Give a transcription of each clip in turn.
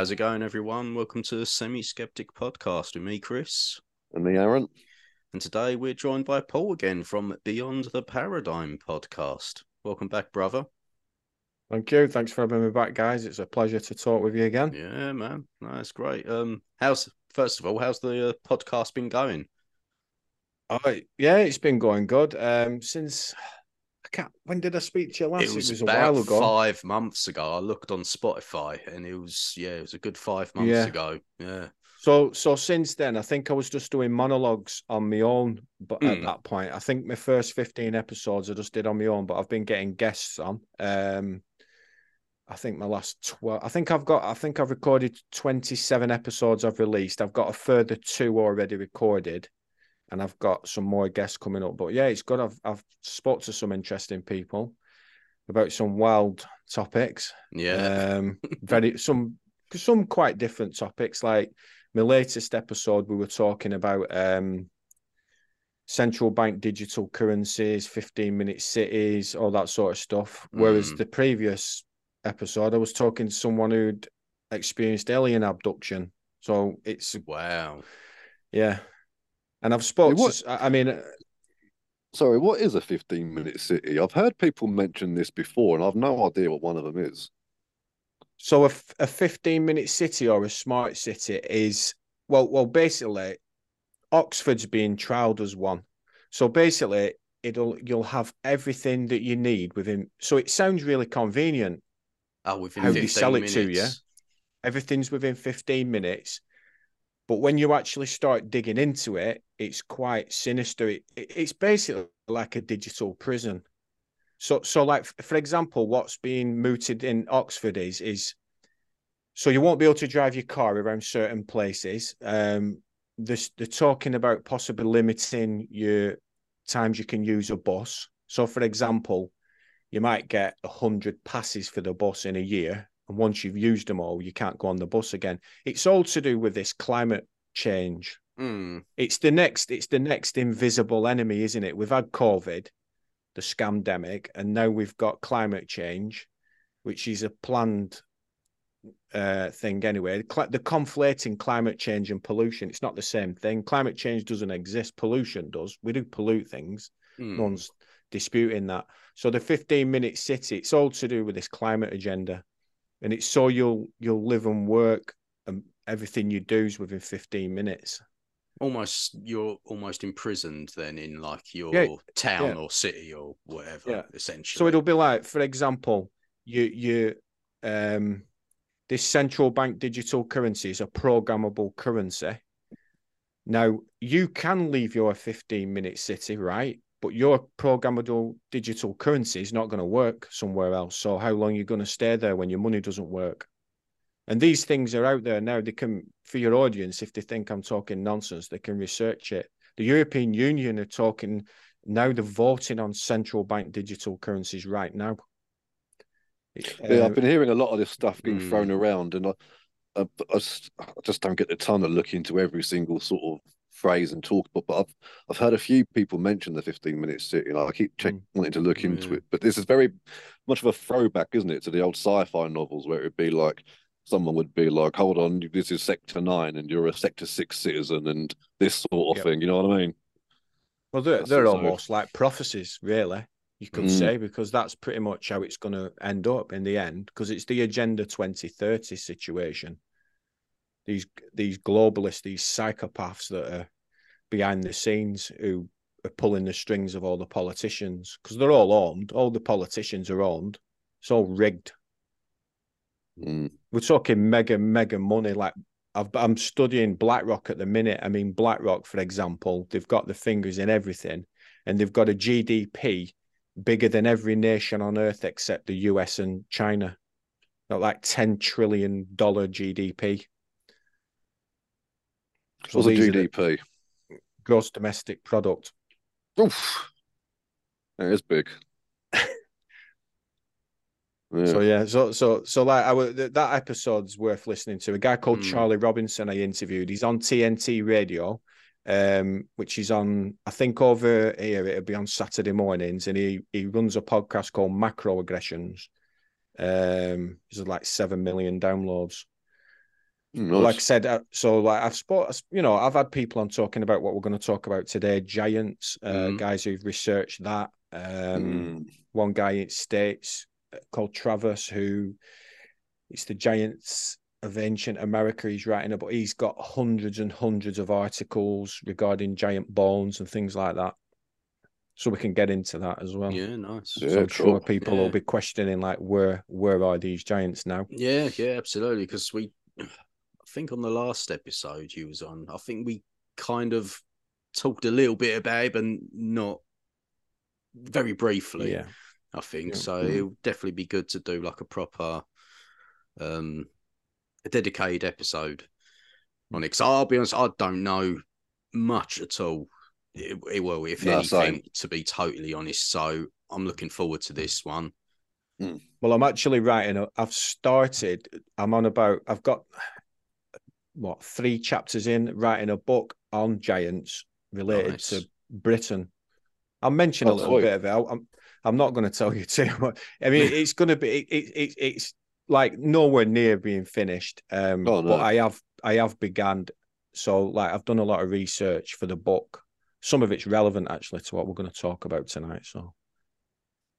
How's it going, everyone? Welcome to the Semi-Skeptic Podcast with me, Chris. And me, Aaron. And today we're joined by Paul again from Beyond the Paradigm Podcast. Welcome back, brother. Thank you. Thanks for having me back, guys. It's a pleasure to talk with you again. Yeah, man. That's great. First of all, how's the podcast been going? Yeah, it's been going good. When did I speak to you last? It was about a while ago. 5 months ago. I looked on Spotify, and it was a good 5 months ago. Yeah. So since then, I think I was just doing monologues on my own. But at that point, I think my first 15 episodes I just did on my own. But I've been getting guests on. I think my last 12. I think I've recorded 27 episodes. I've released. I've got a further 2 already recorded. And I've got some more guests coming up. But yeah, it's good. I've spoke to some interesting people about some wild topics. Yeah. Some quite different topics. Like my latest episode, we were talking about central bank digital currencies, 15-minute cities, all that sort of stuff. Whereas the previous episode, I was talking to someone who'd experienced alien abduction. So it's... Wow. Yeah. And I've spoken. Sorry, what is a 15-minute city? I've heard people mention this before, and I've no idea what one of them is. So a 15-minute city or a smart city is, well, basically, Oxford's being trialled as one. So basically, you'll have everything that you need within. So it sounds really convenient. Within 15 minutes. How they sell it to you. Everything's within 15 minutes. But when you actually start digging into it, it's quite sinister. It's basically like a digital prison. So like, for example, what's being mooted in Oxford is so you won't be able to drive your car around certain places. They're talking about possibly limiting your times you can use a bus. So, for example, you might get 100 passes for the bus in a year. And once you've used them all, you can't go on the bus again. It's all to do with this climate change. It's the next invisible enemy, isn't it? We've had COVID, the scamdemic, and now we've got climate change, which is a planned thing anyway. The conflating climate change and pollution, it's not the same thing. Climate change doesn't exist. Pollution does. We do pollute things. No one's disputing that. So the 15-minute city, it's all to do with this climate agenda. And it's so you'll live and work, and everything you do is within 15 minutes. You're almost imprisoned then in like your town or city or whatever, essentially. So it'll be like, for example, you this central bank digital currency is a programmable currency. Now you can leave your 15-minute city, right? But your programmable digital currency is not going to work somewhere else. So how long are you going to stay there when your money doesn't work? And these things are out there now. They can, for your audience, if they think I'm talking nonsense, they can research it. The European Union are talking now. They're voting on central bank digital currencies right now. I've been hearing a lot of this stuff being thrown around, and I just don't get the time to look into every single sort of phrase and talk, but I've heard a few people mention the 15-minute city, and I keep wanting to look into it. But this is very much of a throwback, isn't it, to the old sci-fi novels where it would be like someone would be like, "Hold on, this is Sector 9, and you're a Sector 6 citizen," and this sort of thing. You know what I mean? Well, they're almost like prophecies, really. You could say, because that's pretty much how it's going to end up in the end, because it's the Agenda 2030 situation. These globalists, these psychopaths that are behind the scenes who are pulling the strings of all the politicians, because they're all armed. All the politicians are armed. It's all rigged. We're talking mega, mega money. Like I'm studying BlackRock at the minute. I mean, BlackRock, for example, they've got their fingers in everything, and they've got a GDP bigger than every nation on earth except the US and China. They're like $10 trillion GDP. So what's a GDP? Gross domestic product. Oof. That is big. So like that episode's worth listening to. A guy called Charlie Robinson I interviewed. He's on TNT Radio, which is on, I think over here it'll be on Saturday mornings, and he runs a podcast called Macro Aggressions. There's like 7 million downloads. Nice. Like I said, I've had people on talking about what we're going to talk about today. Giants, guys who've researched that. One guy in the States called Travis, who it's the Giants of Ancient America. He's writing about. He's got hundreds and hundreds of articles regarding giant bones and things like that. So we can get into that as well. Yeah, nice. Yeah, so I'm sure people will be questioning, like, where are these giants now? Yeah, yeah, absolutely. Because I think on the last episode you was on, I think we kind of talked a little bit about it, but not very briefly. Yeah, I think so. Mm-hmm. It'll definitely be good to do like a proper, a dedicated episode on it. Because I'll be honest, I don't know much at all. It will, if anything, same. To be totally honest. So I'm looking forward to this one. Well, I'm actually writing. I've got what, 3 chapters in, writing a book on giants related to Britain. I'll mention a little bit of it. I'm not going to tell you too much. I mean, it's going to be. It's like nowhere near being finished. But I have begun. So like I've done a lot of research for the book. Some of it's relevant, actually, to what we're going to talk about tonight. So,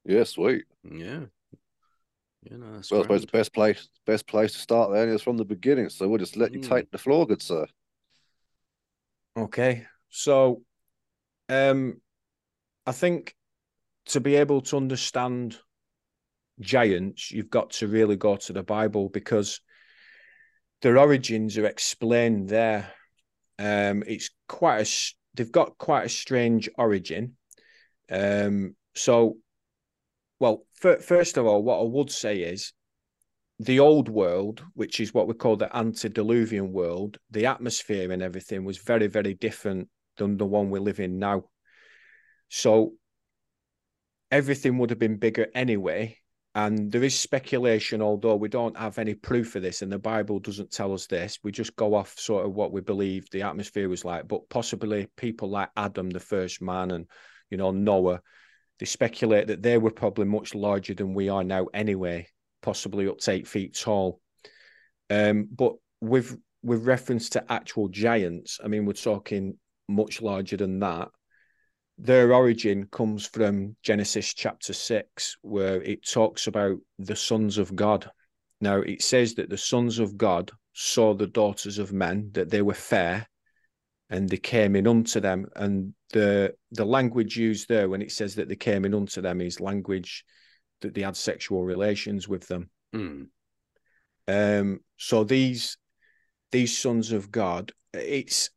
yeah, sweet. Yeah. You know, that's I suppose the best place to start there is from the beginning. So we'll just let you take the floor, good sir. Okay. So, I think to be able to understand giants, you've got to really go to the Bible, because their origins are explained there. They've got quite a strange origin. First of all, what I would say is the old world, which is what we call the antediluvian world, the atmosphere and everything was very, very different than the one we live in now. So everything would have been bigger anyway. And there is speculation, although we don't have any proof of this, and the Bible doesn't tell us this. We just go off sort of what we believe the atmosphere was like. But possibly people like Adam, the first man, and, you know, Noah, they speculate that they were probably much larger than we are now anyway, possibly up to 8 feet tall. But with reference to actual giants, I mean, we're talking much larger than that. Their origin comes from Genesis chapter 6, where it talks about the sons of God. Now, it says that the sons of God saw the daughters of men, that they were fair, and they came in unto them. And the language used there when it says that they came in unto them is language that they had sexual relations with them. Mm. So these sons of God, it's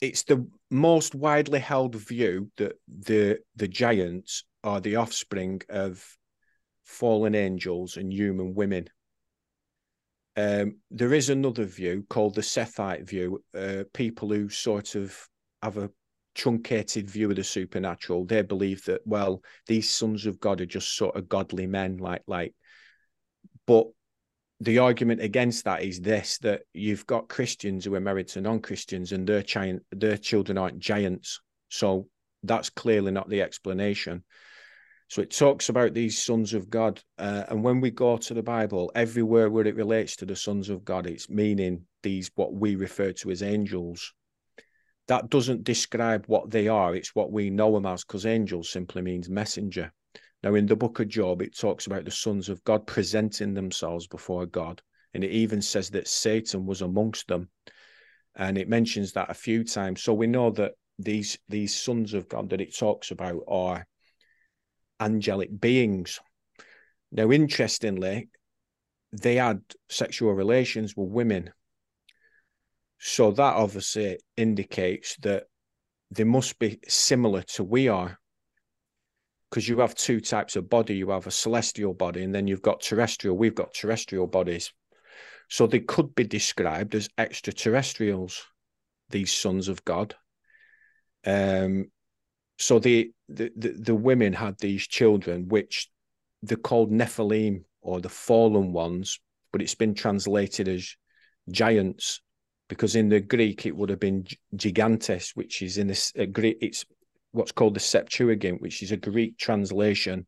the most widely held view that the giants are the offspring of fallen angels and human women. There is another view called the Sethite view, people who sort of have a truncated view of the supernatural. They believe that, well, these sons of God are just sort of godly men, like. But the argument against that is this, that you've got Christians who are married to non-Christians and their children aren't giants. So that's clearly not the explanation. So it talks about these sons of God. And when we go to the Bible, everywhere where it relates to the sons of God, it's meaning these, what we refer to as angels. That doesn't describe what they are. It's what we know them as, because angel simply means messenger. Now, in the book of Job, it talks about the sons of God presenting themselves before God. And it even says that Satan was amongst them. And it mentions that a few times. So we know that these sons of God that it talks about are angelic beings. Now, interestingly, they had sexual relations with women. So that obviously indicates that they must be similar to we are. Because you have 2 types of body. You have a celestial body, and then you've got terrestrial. We've got terrestrial bodies. So they could be described as extraterrestrials, these sons of God. So the women had these children, which they're called Nephilim, or the fallen ones, but it's been translated as giants, because in the Greek it would have been gigantes, which is in this Greek, it's what's called the Septuagint, which is a Greek translation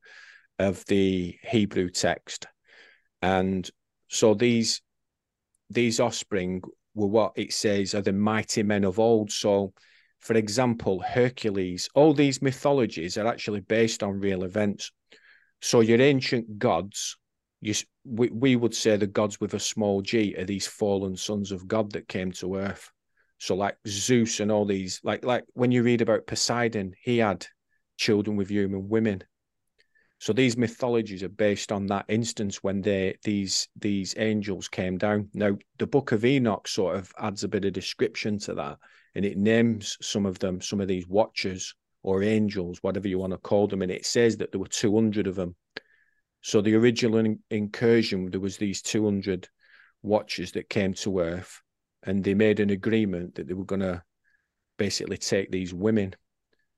of the Hebrew text. And so these these offspring were what it says are the mighty men of old. So, for example, Hercules, all these mythologies are actually based on real events. So your ancient gods, we would say the gods with a small g are these fallen sons of God that came to earth. So like Zeus and all these, like when you read about Poseidon, he had children with human women. So these mythologies are based on that instance when these angels came down. Now, the Book of Enoch sort of adds a bit of description to that, and it names some of them, some of these watchers or angels, whatever you want to call them, and it says that there were 200 of them. So the original incursion, there was these 200 watchers that came to earth, and they made an agreement that they were going to basically take these women,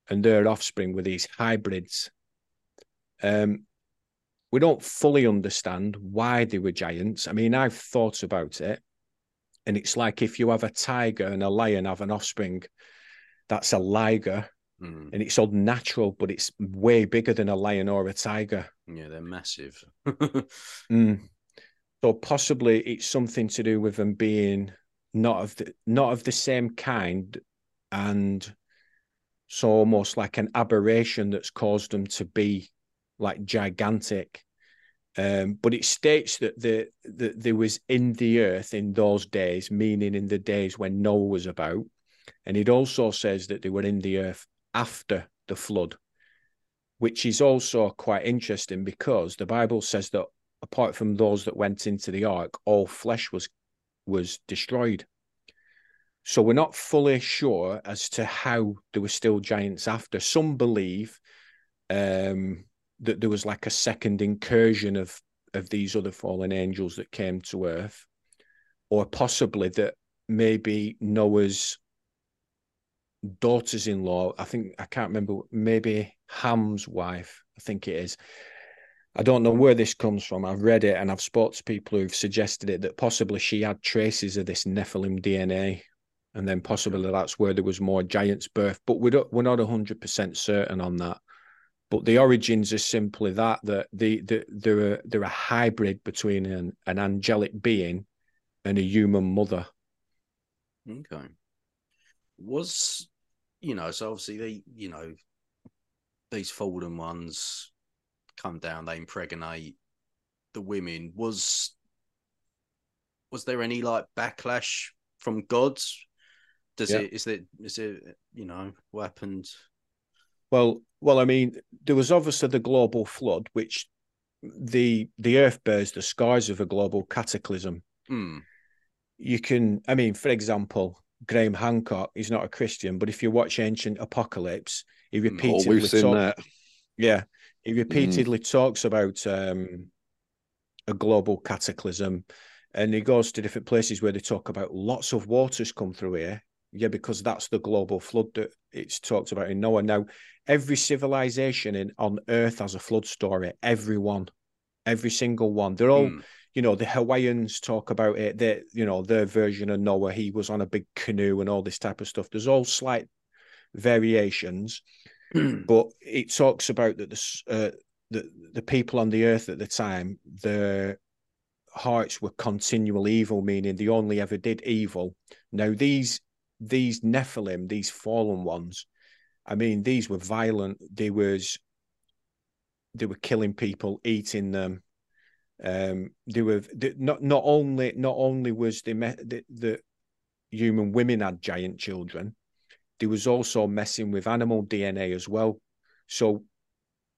and their offspring were these hybrids. We don't fully understand why they were giants. I mean, I've thought about it, and it's like if you have a tiger and a lion have an offspring, that's a liger, and it's unnatural, but it's way bigger than a lion or a tiger. Yeah, they're massive. So possibly it's something to do with them being not of the same kind, and so almost like an aberration that's caused them to be like gigantic. But it states that there was in the earth in those days, meaning in the days when Noah was about, and it also says that they were in the earth after the flood, which is also quite interesting because the Bible says that apart from those that went into the ark, all flesh was destroyed. So we're not fully sure as to how there were still giants after. Some believe that there was like a second incursion of these other fallen angels that came to earth, or possibly that maybe Noah's daughters-in-law, I can't remember, maybe Ham's wife, I think it is. I don't know where this comes from. I've read it and I've spoken to people who've suggested it, that possibly she had traces of this Nephilim DNA, and then possibly that's where there was more giants birth, but we're not 100% certain on that. But the origins are simply they're a hybrid between an angelic being and a human mother. Okay. Was, you know, so obviously they, you know, these fallen ones come down, they impregnate the women. Was there any like backlash from gods? Is it, you know, what happened? Well, I mean, there was obviously the global flood, which the earth bears the scars of a global cataclysm. You can, I mean, for example, Graham Hancock, he's not a Christian, but if you watch Ancient Apocalypse, he repeatedly talks about a global cataclysm, and he goes to different places where they talk about lots of waters come through here. Yeah, because that's the global flood that it's talked about in Noah. Now, every civilization on Earth has a flood story. Everyone, every single one. They're all, you know, the Hawaiians talk about it. They, you know, their version of Noah, he was on a big canoe and all this type of stuff. There's all slight variations, but it talks about that the people on the Earth at the time, their hearts were continual evil, meaning they only ever did evil. Now, these Nephilim, these fallen ones, I mean, these were violent. They were killing people, eating them. Not only was the human women had giant children, they was also messing with animal DNA as well. So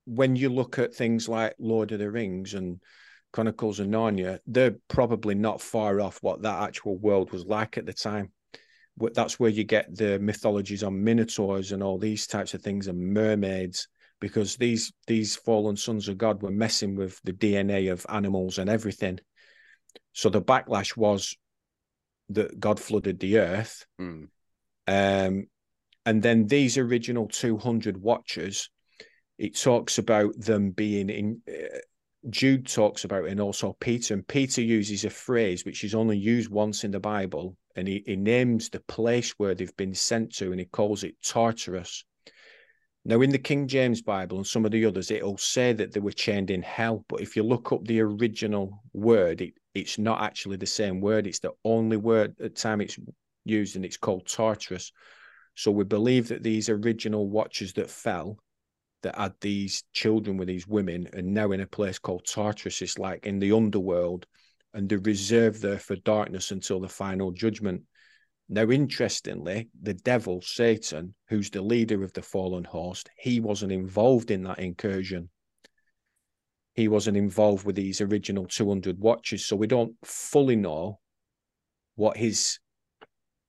when you look at things like Lord of the Rings and Chronicles of Narnia, they're probably not far off what that actual world was like at the time. That's where you get the mythologies on minotaurs and all these types of things and mermaids, because these fallen sons of God were messing with the DNA of animals and everything. So the backlash was that God flooded the earth. And then these original 200 watchers, it talks about them being in... Jude talks about it, and also Peter. And Peter uses a phrase which is only used once in the Bible, and he names the place where they've been sent to, and he calls it Tartarus. Now, in the King James Bible and some of the others, it'll say that they were chained in hell. But if you look up the original word, it's not actually the same word. It's the only word at the time it's used, and it's called Tartarus. So we believe that these original watchers that fell, that had these children with these women, are now in a place called Tartarus. It's like in the underworld, and they're reserved there for darkness until the final judgment. Now, interestingly, the devil, Satan, who's the leader of the fallen host, he wasn't involved in that incursion. He wasn't involved with these original 200 watchers, so we don't fully know what his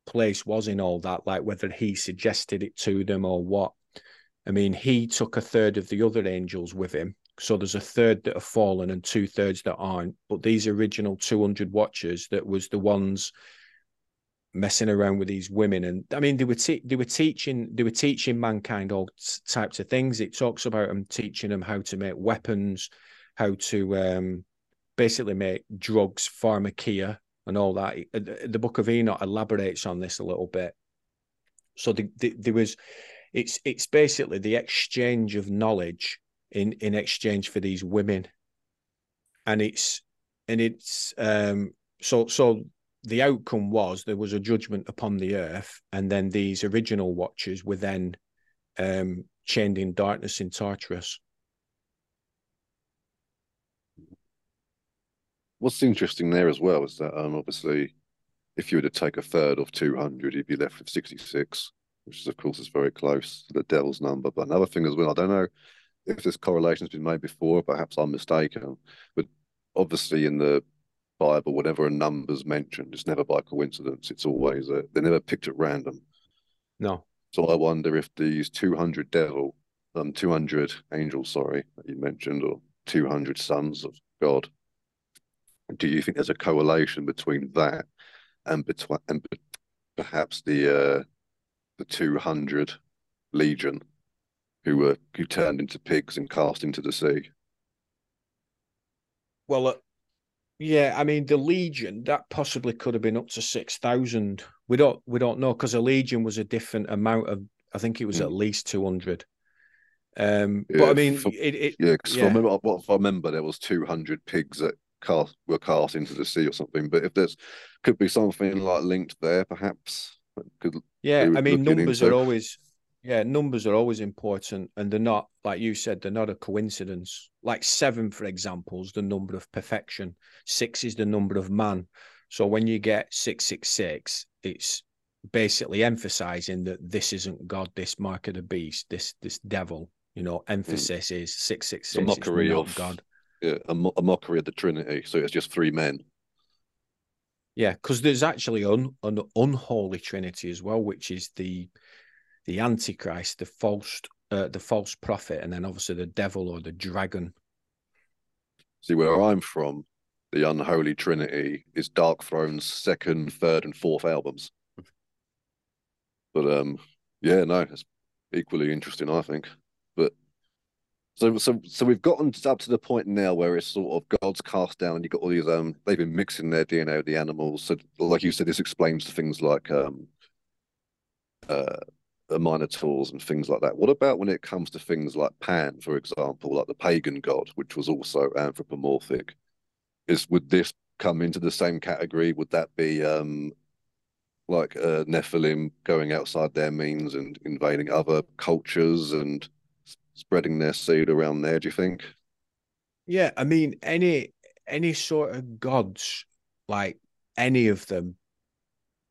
place was in all that, like whether he suggested it to them or what. I mean, he took a third of the other angels with him, so there's a third that have fallen and two-thirds that aren't, but these original 200 watchers, that was the ones messing around with these women. And I mean, they were teaching mankind all types of things. It talks about them teaching them how to make weapons, how to basically make drugs, pharmakia, and all that. The Book of Enoch elaborates on this a little bit. So there was, it's basically the exchange of knowledge in exchange for these women, so the outcome was there was a judgment upon the earth, and then these original watchers were then chained in darkness in Tartarus. What's interesting there as well is that obviously if you were to take a third of 200, you'd be left with 66, which is, of course, is very close to the devil's number. But another thing as well, I don't know if this correlation has been made before, perhaps I'm mistaken, but obviously in the Bible, whenever a number's mentioned, it's never by coincidence. It's always they're never picked at random. No. So I wonder if these 200 angels, sorry, that you mentioned, or 200 sons of God, do you think there's a correlation between that and perhaps the 200 legion who turned into pigs and cast into the sea? Well, yeah, I mean, the legion, that possibly could have been up to 6,000. We don't know, because a legion was a different amount of, I think it was at least 200. Yeah, but I mean, if I remember, there was 200 pigs that were cast into the sea or something. But if there's could be something like linked there, perhaps. I mean, numbers are always important, and they're not, like you said, they're not a coincidence. Like 7, for example, is the number of perfection. 6 is the number of man. So when you get 666, it's basically emphasizing that this isn't God, this mark of the beast, this devil. You know, emphasis is 666. A mockery of God. Yeah, a mockery of the Trinity. So it's just 3 men. Yeah, because there's actually an unholy Trinity as well, which is the Antichrist, the false prophet, and then obviously the devil or the dragon. See, where I'm from, the unholy Trinity is Dark Throne's 2nd, 3rd, and 4th albums. But it's equally interesting, I think. But so we've gotten up to the point now where it's sort of God's cast down, and you've got all these they've been mixing their DNA with the animals. So, like you said, this explains things like the minotaurs and things like that. What about when it comes to things like Pan, for example, like the pagan god, which was also anthropomorphic? Would this come into the same category? Would that be Nephilim going outside their means and invading other cultures and spreading their seed around there, do you think? Yeah, I mean, any sort of gods, like any of them,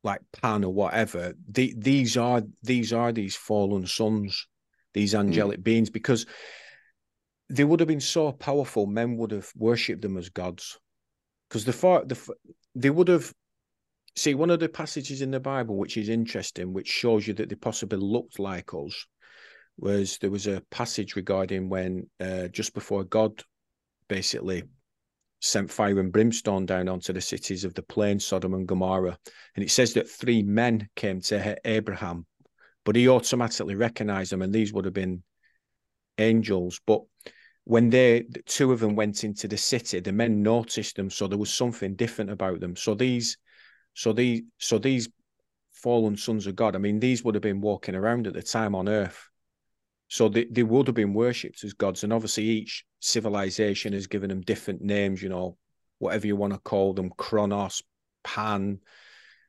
like Pan or whatever, these are these fallen sons, these angelic beings, because they would have been so powerful, men would have worshipped them as gods. Because they would have... See, one of the passages in the Bible, which is interesting, which shows you that they possibly looked like us, there was a passage regarding when, just before God basically sent fire and brimstone down onto the cities of the plain, Sodom and Gomorrah. And it says that 3 men came to Abraham, but he automatically recognized them, and these would have been angels. But when the 2 of them went into the city, the men noticed them, so there was something different about them. So these fallen sons of God, I mean, these would have been walking around at the time on earth. So they would have been worshipped as gods, and obviously each civilization has given them different names, you know, whatever you want to call them, Kronos, Pan,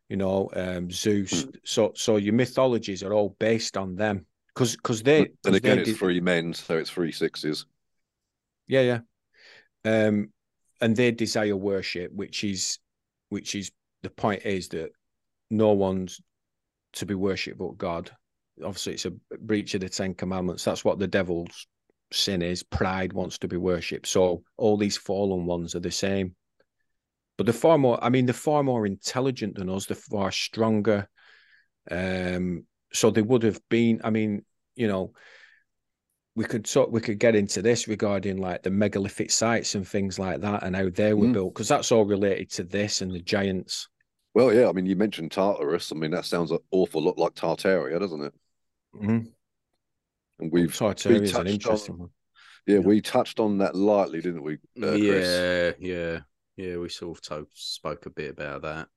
you know, Zeus. So your mythologies are all based on them, because they. And again, it's three men, so it's 3 sixes. Yeah, yeah. And they desire worship, which is the point is that no one's to be worshipped but God. Obviously, it's a breach of the 10 Commandments. That's what the devil's sin is. Pride wants to be worshipped. So all these fallen ones are the same. But they're far more intelligent than us. They're far stronger. So they would have been, we could get into this regarding like the megalithic sites and things like that and how they were built, because that's all related to this and the giants. Well, yeah, you mentioned Tartarus. That sounds an awful lot like Tartaria, doesn't it? Mm-hmm. And Tartaria is an interesting one. Yeah, we touched on that lightly, didn't we, Chris? Yeah, we sort of spoke a bit about that.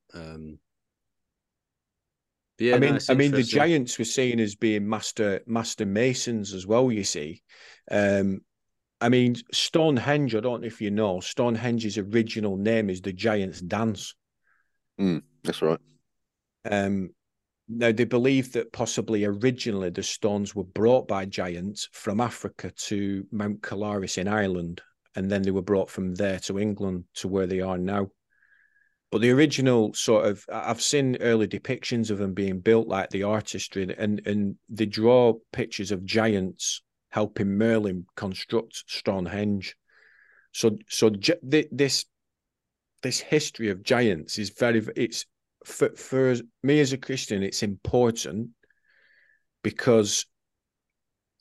The giants were seen as being master masons as well, you see. Stonehenge, I don't know if you know, Stonehenge's original name is the Giants Dance. That's right. Now, they believe that possibly originally the stones were brought by giants from Africa to Mount Calaris in Ireland, and then they were brought from there to England to where they are now. But the original I've seen early depictions of them being built, like the artistry, and they draw pictures of giants helping Merlin construct Stonehenge. So this history of giants is for me as a Christian, it's important because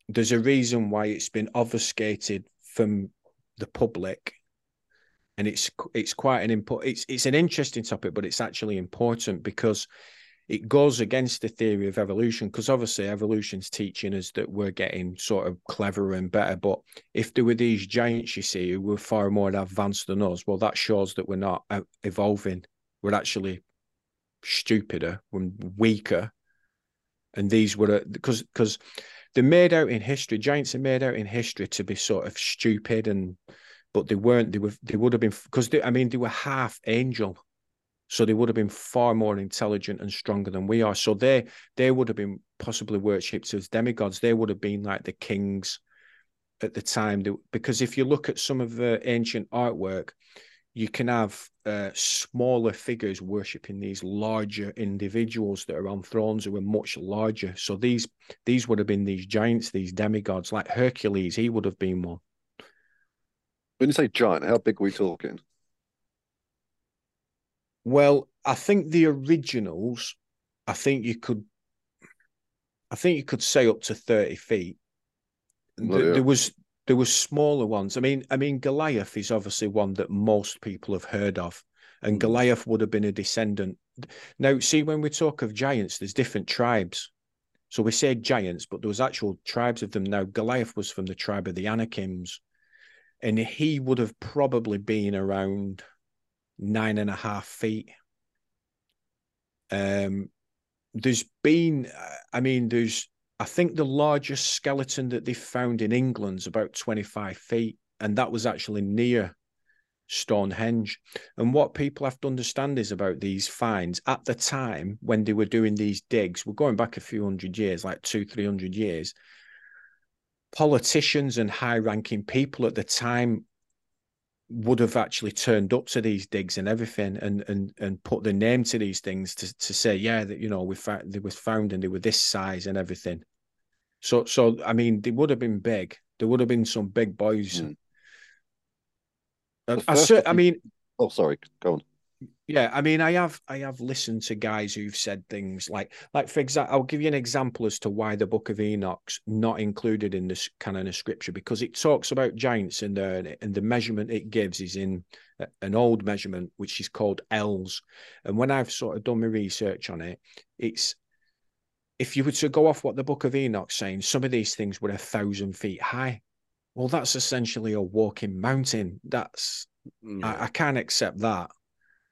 there's a reason why it's been obfuscated from the public. And it's quite an important, it's an interesting topic, but it's actually important because it goes against the theory of evolution, because obviously evolution's teaching us that we're getting sort of cleverer and better. But if there were these giants, you see, who were far more advanced than us, well, that shows that we're not evolving. We're actually stupider and weaker. And these were, because they're made out in history, giants are made out in history to be sort of stupid and, but they weren't. They would have been, because they were half angel, so they would have been far more intelligent and stronger than we are. So they would have been possibly worshipped as demigods. They would have been like the kings at the time. Because if you look at some of the ancient artwork, you can have smaller figures worshipping these larger individuals that are on thrones who are much larger. So these would have been these giants, these demigods, like Hercules. He would have been one. When you say giant, how big are we talking? Well, I think the originals, I think you could say up to 30 feet. There was smaller ones. Goliath is obviously one that most people have heard of, and Goliath would have been a descendant. Now, see, when we talk of giants, there's different tribes. So we say giants, but there was actual tribes of them. Now, Goliath was from the tribe of the Anakims. And he would have probably been around 9.5 feet. I think the largest skeleton that they found in England's about 25 feet. And that was actually near Stonehenge. And what people have to understand is about these finds at the time when they were doing these digs, we're going back a few hundred years, like 200-300 years. Politicians and high-ranking people at the time would have actually turned up to these digs and everything and put their name to these things to say, yeah, that, they were found and they were this size and everything. So they would have been big. There would have been some big boys. Oh, sorry, go on. Yeah, I have listened to guys who've said things like for example, I'll give you an example as to why the Book of Enoch's not included in this canon of scripture, because it talks about giants in there, and the measurement it gives is in an old measurement which is called ells. And when I've sort of done my research on it, it's, if you were to go off what the Book of Enoch's saying, some of these things were 1,000 feet high. Well, that's essentially a walking mountain. I can't accept that.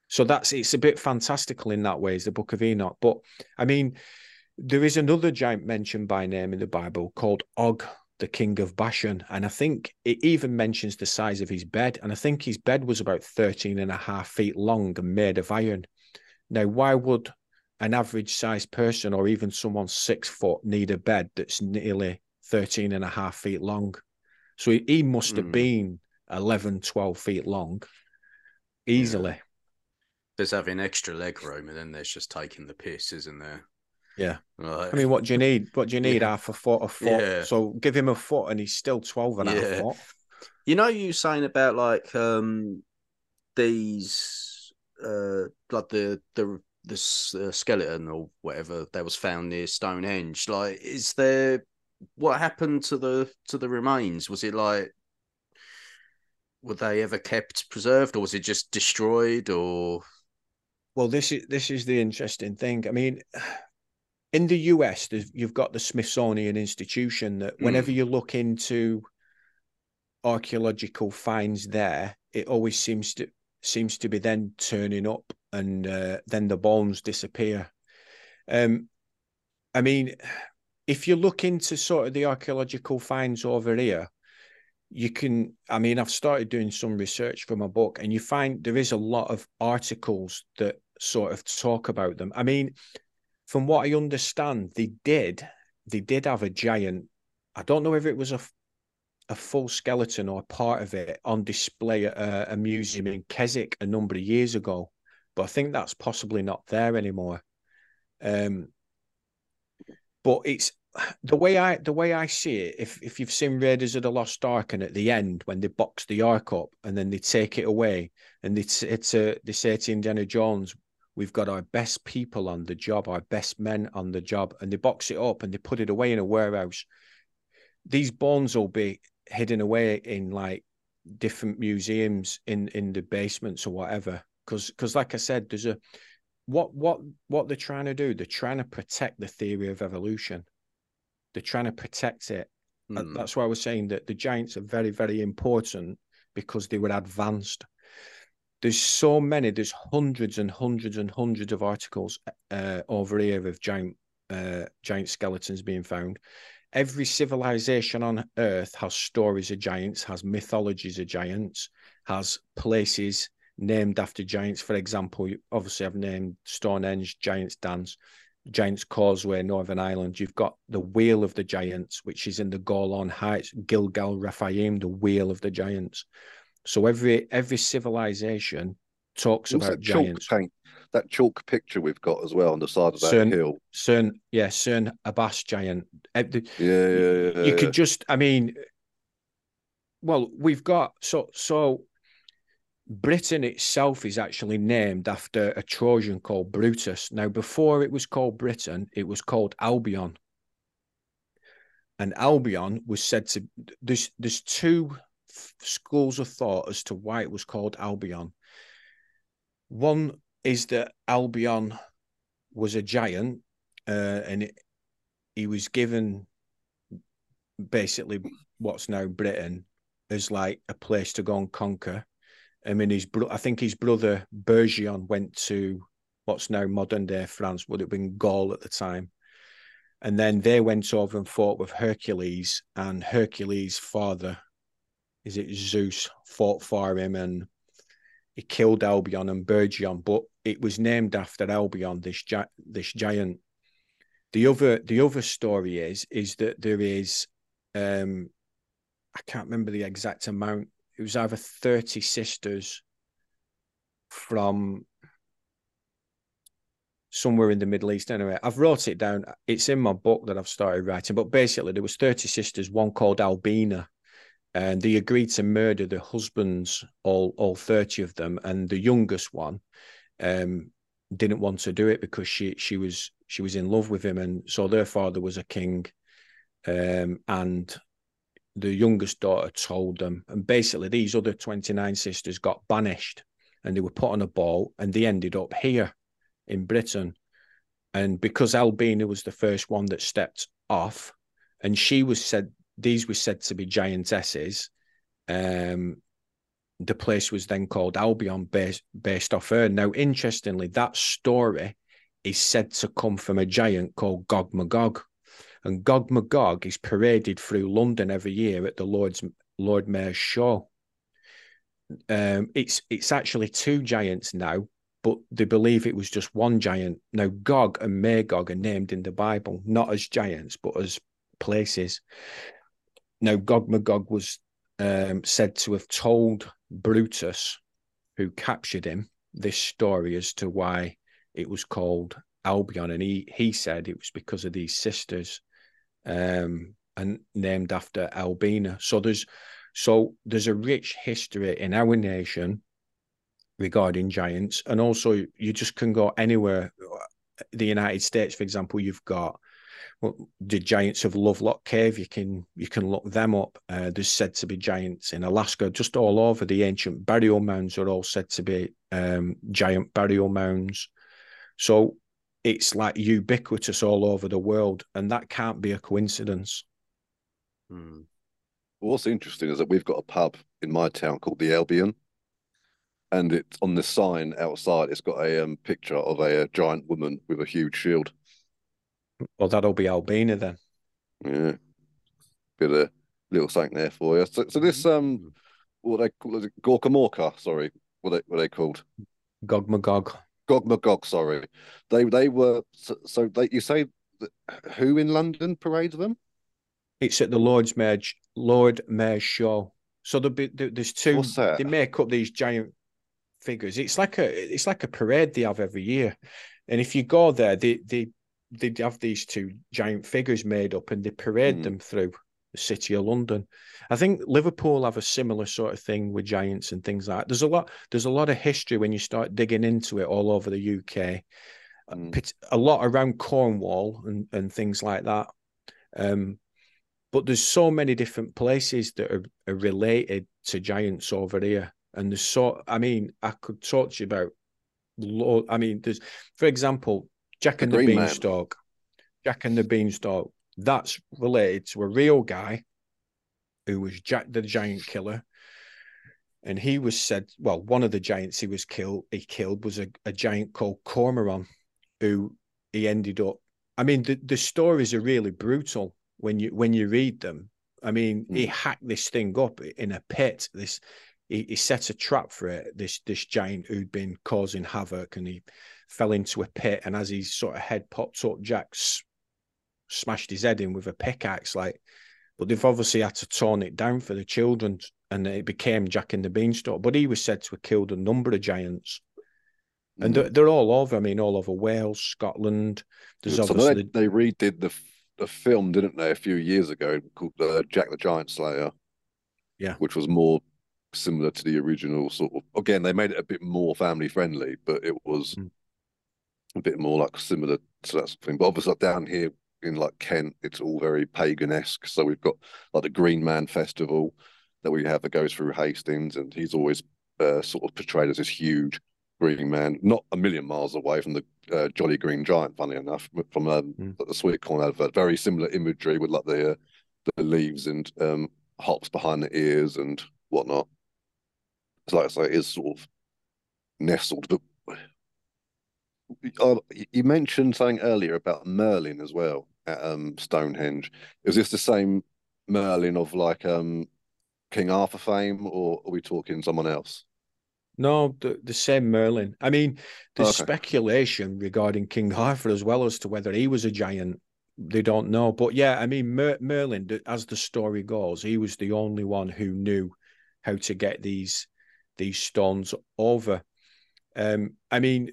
So it's a bit fantastical in that way, is the Book of Enoch. But there is another giant mentioned by name in the Bible called Og, the king of Bashan. And I think it even mentions the size of his bed. And I think his bed was about 13.5 feet long and made of iron. Now, why would an average-sized person or even someone 6 foot need a bed that's nearly 13.5 feet long? So he must have been 11, 12 feet long, easily. Yeah. There's having extra leg room, and then there's just taking the piss, isn't there? Yeah. Right. I mean, what do you need? What do you need? Yeah. Half a foot, a foot. Yeah. So give him a foot and he's still 12 and a half foot. You know, you saying about like these, like the skeleton or whatever that was found near Stonehenge. Like, is there, what happened to the remains? Was it like, were they ever kept preserved, or was it just destroyed? Or, well, this is the interesting thing. I mean, in the US, you've got the Smithsonian Institution that whenever you look into archaeological finds there, it always seems to be then turning up, and then the bones disappear. I mean, if you look into sort of the archaeological finds over here, you can, I mean, I've started doing some research for my book, and you find there is a lot of articles that sort of talk about them. I mean, from what I understand, they did have a giant, I don't know if it was a full skeleton or part of it, on display at a museum in Keswick a number of years ago, but I think that's possibly not there anymore. But it's the way I see it, if you've seen Raiders of the Lost Ark, and at the end when they box the Ark up and then they take it away, and they say to Indiana Jones, we've got our best people on the job, our best men on the job, and they box it up and they put it away in a warehouse. These bones will be hidden away in like different museums in the basements or whatever, because like I said, there's a what they're trying to do, they're trying to protect the theory of evolution. They're trying to protect it. And that's why I was saying that the giants are very, very important, because they were advanced. There's so many, there's hundreds and hundreds and hundreds of articles over here of giant skeletons being found. Every civilization on Earth has stories of giants, has mythologies of giants, has places named after giants. For example, obviously I've named Stonehenge, Giants Dance, Giants Causeway, Northern Ireland. You've got the Wheel of the Giants, which is in the Golan Heights, Gilgal Rephaim, the Wheel of the Giants. So every civilization talks about that giants. That chalk picture we've got as well on the side of that hill. CERN Abbas giant. You could just, I mean, well, we've got, so Britain itself is actually named after a Trojan called Brutus. Now, before it was called Britain, it was called Albion. And Albion was said to, there's two schools of thought as to why it was called Albion. One is that Albion was a giant, and he was given basically what's now Britain as like a place to go and conquer. I mean, I think his brother Bergion went to what's now modern day France, would have been Gaul at the time. And then they went over and fought with Hercules, and Hercules' father, is it Zeus, fought for him, and he killed Albion and Bergion, but it was named after Albion, this giant. The other story is that there is, I can't remember the exact amount, it was either 30 sisters from somewhere in the Middle East. Anyway, I've wrote it down. It's in my book that I've started writing. But basically, there was 30 sisters, one called Albina, and they agreed to murder their husbands, all 30 of them. And the youngest one didn't want to do it because she was in love with him. And so their father was a king, and the youngest daughter told them, and basically these other 29 sisters got banished, and they were put on a boat, and they ended up here in Britain. And because Albina was the first one that stepped off, and these were said to be giantesses, the place was then called Albion based off her. Now, interestingly, that story is said to come from a giant called Gog Magog. And Gog Magog is paraded through London every year at the Lord Mayor's Show. It's actually two giants now, but they believe it was just one giant. Now, Gog and Magog are named in the Bible, not as giants, but as places. Now, Gog Magog was said to have told Brutus, who captured him, this story as to why it was called Albion. And he said it was because of these sisters and named after Albina. So there's a rich history in our nation regarding giants. And also, you just can go anywhere. The United States, for example, you've got the Giants of Lovelock Cave. You can look them up. There's said to be giants in Alaska, just all over. The ancient burial mounds are all said to be giant burial mounds. So it's like ubiquitous all over the world, and that can't be a coincidence. Hmm. What's interesting is that we've got a pub in my town called the Albion. And it's on the sign outside, it's got a picture of a giant woman with a huge shield. Well, that'll be Albina then. Yeah. Bit of little something there for you. So this, what they call it, Gorkamorka, sorry. What they called? Gog Magog. Gog Magog, sorry. They were, so they, you say, who in London parades them? It's at the Lord Mayor's Show. So there's two, they make up these giant figures. It's like a parade they have every year. And if you go there, they have these two giant figures made up, and they parade them through the city of London. I think Liverpool have a similar sort of thing with giants and things like that. There's a lot of history when you start digging into it all over the UK. A lot around Cornwall and things like that. But there's so many different places that are related to giants over here. And there's so, I mean, I could talk to you about, I mean, there's, for example, Jack and the Beanstalk, that's related to a real guy who was Jack the Giant Killer. And he was said, well, one of the giants he killed was a giant called Cormoran, who he ended up, I mean, the stories are really brutal when you read them. I mean, he hacked this thing up in a pit. He set a trap for it, this giant who'd been causing havoc, and he fell into a pit, and as his sort of head popped up, Jack smashed his head in with a pickaxe, like, but they've obviously had to torn it down for the children, and it became Jack and the Beanstalk. But he was said to have killed a number of giants. And they're all over, I mean, all over Wales, Scotland. There's obviously they redid the film, didn't they, a few years ago, called Jack the Giant Slayer. Yeah. Which was more similar to the original sort of, again, they made it a bit more family friendly, but it was a bit more like similar to that sort of thing. But obviously down here in like Kent, it's all very pagan-esque. So we've got like the Green Man Festival that we have that goes through Hastings, and he's always sort of portrayed as this huge green man, not a million miles away from the Jolly Green Giant, funny enough, from the Sweet Corn advert. Very similar imagery with like the leaves and hops behind the ears and whatnot. It's like I say, it is sort of nestled. But you mentioned something earlier about Merlin as well at Stonehenge. Is this the same Merlin of like King Arthur fame, or are we talking someone else? No, the same Merlin. I mean, there's speculation regarding King Arthur as well as to whether he was a giant. They don't know. But yeah, I mean, Merlin, as the story goes, he was the only one who knew how to get these stones over. I mean,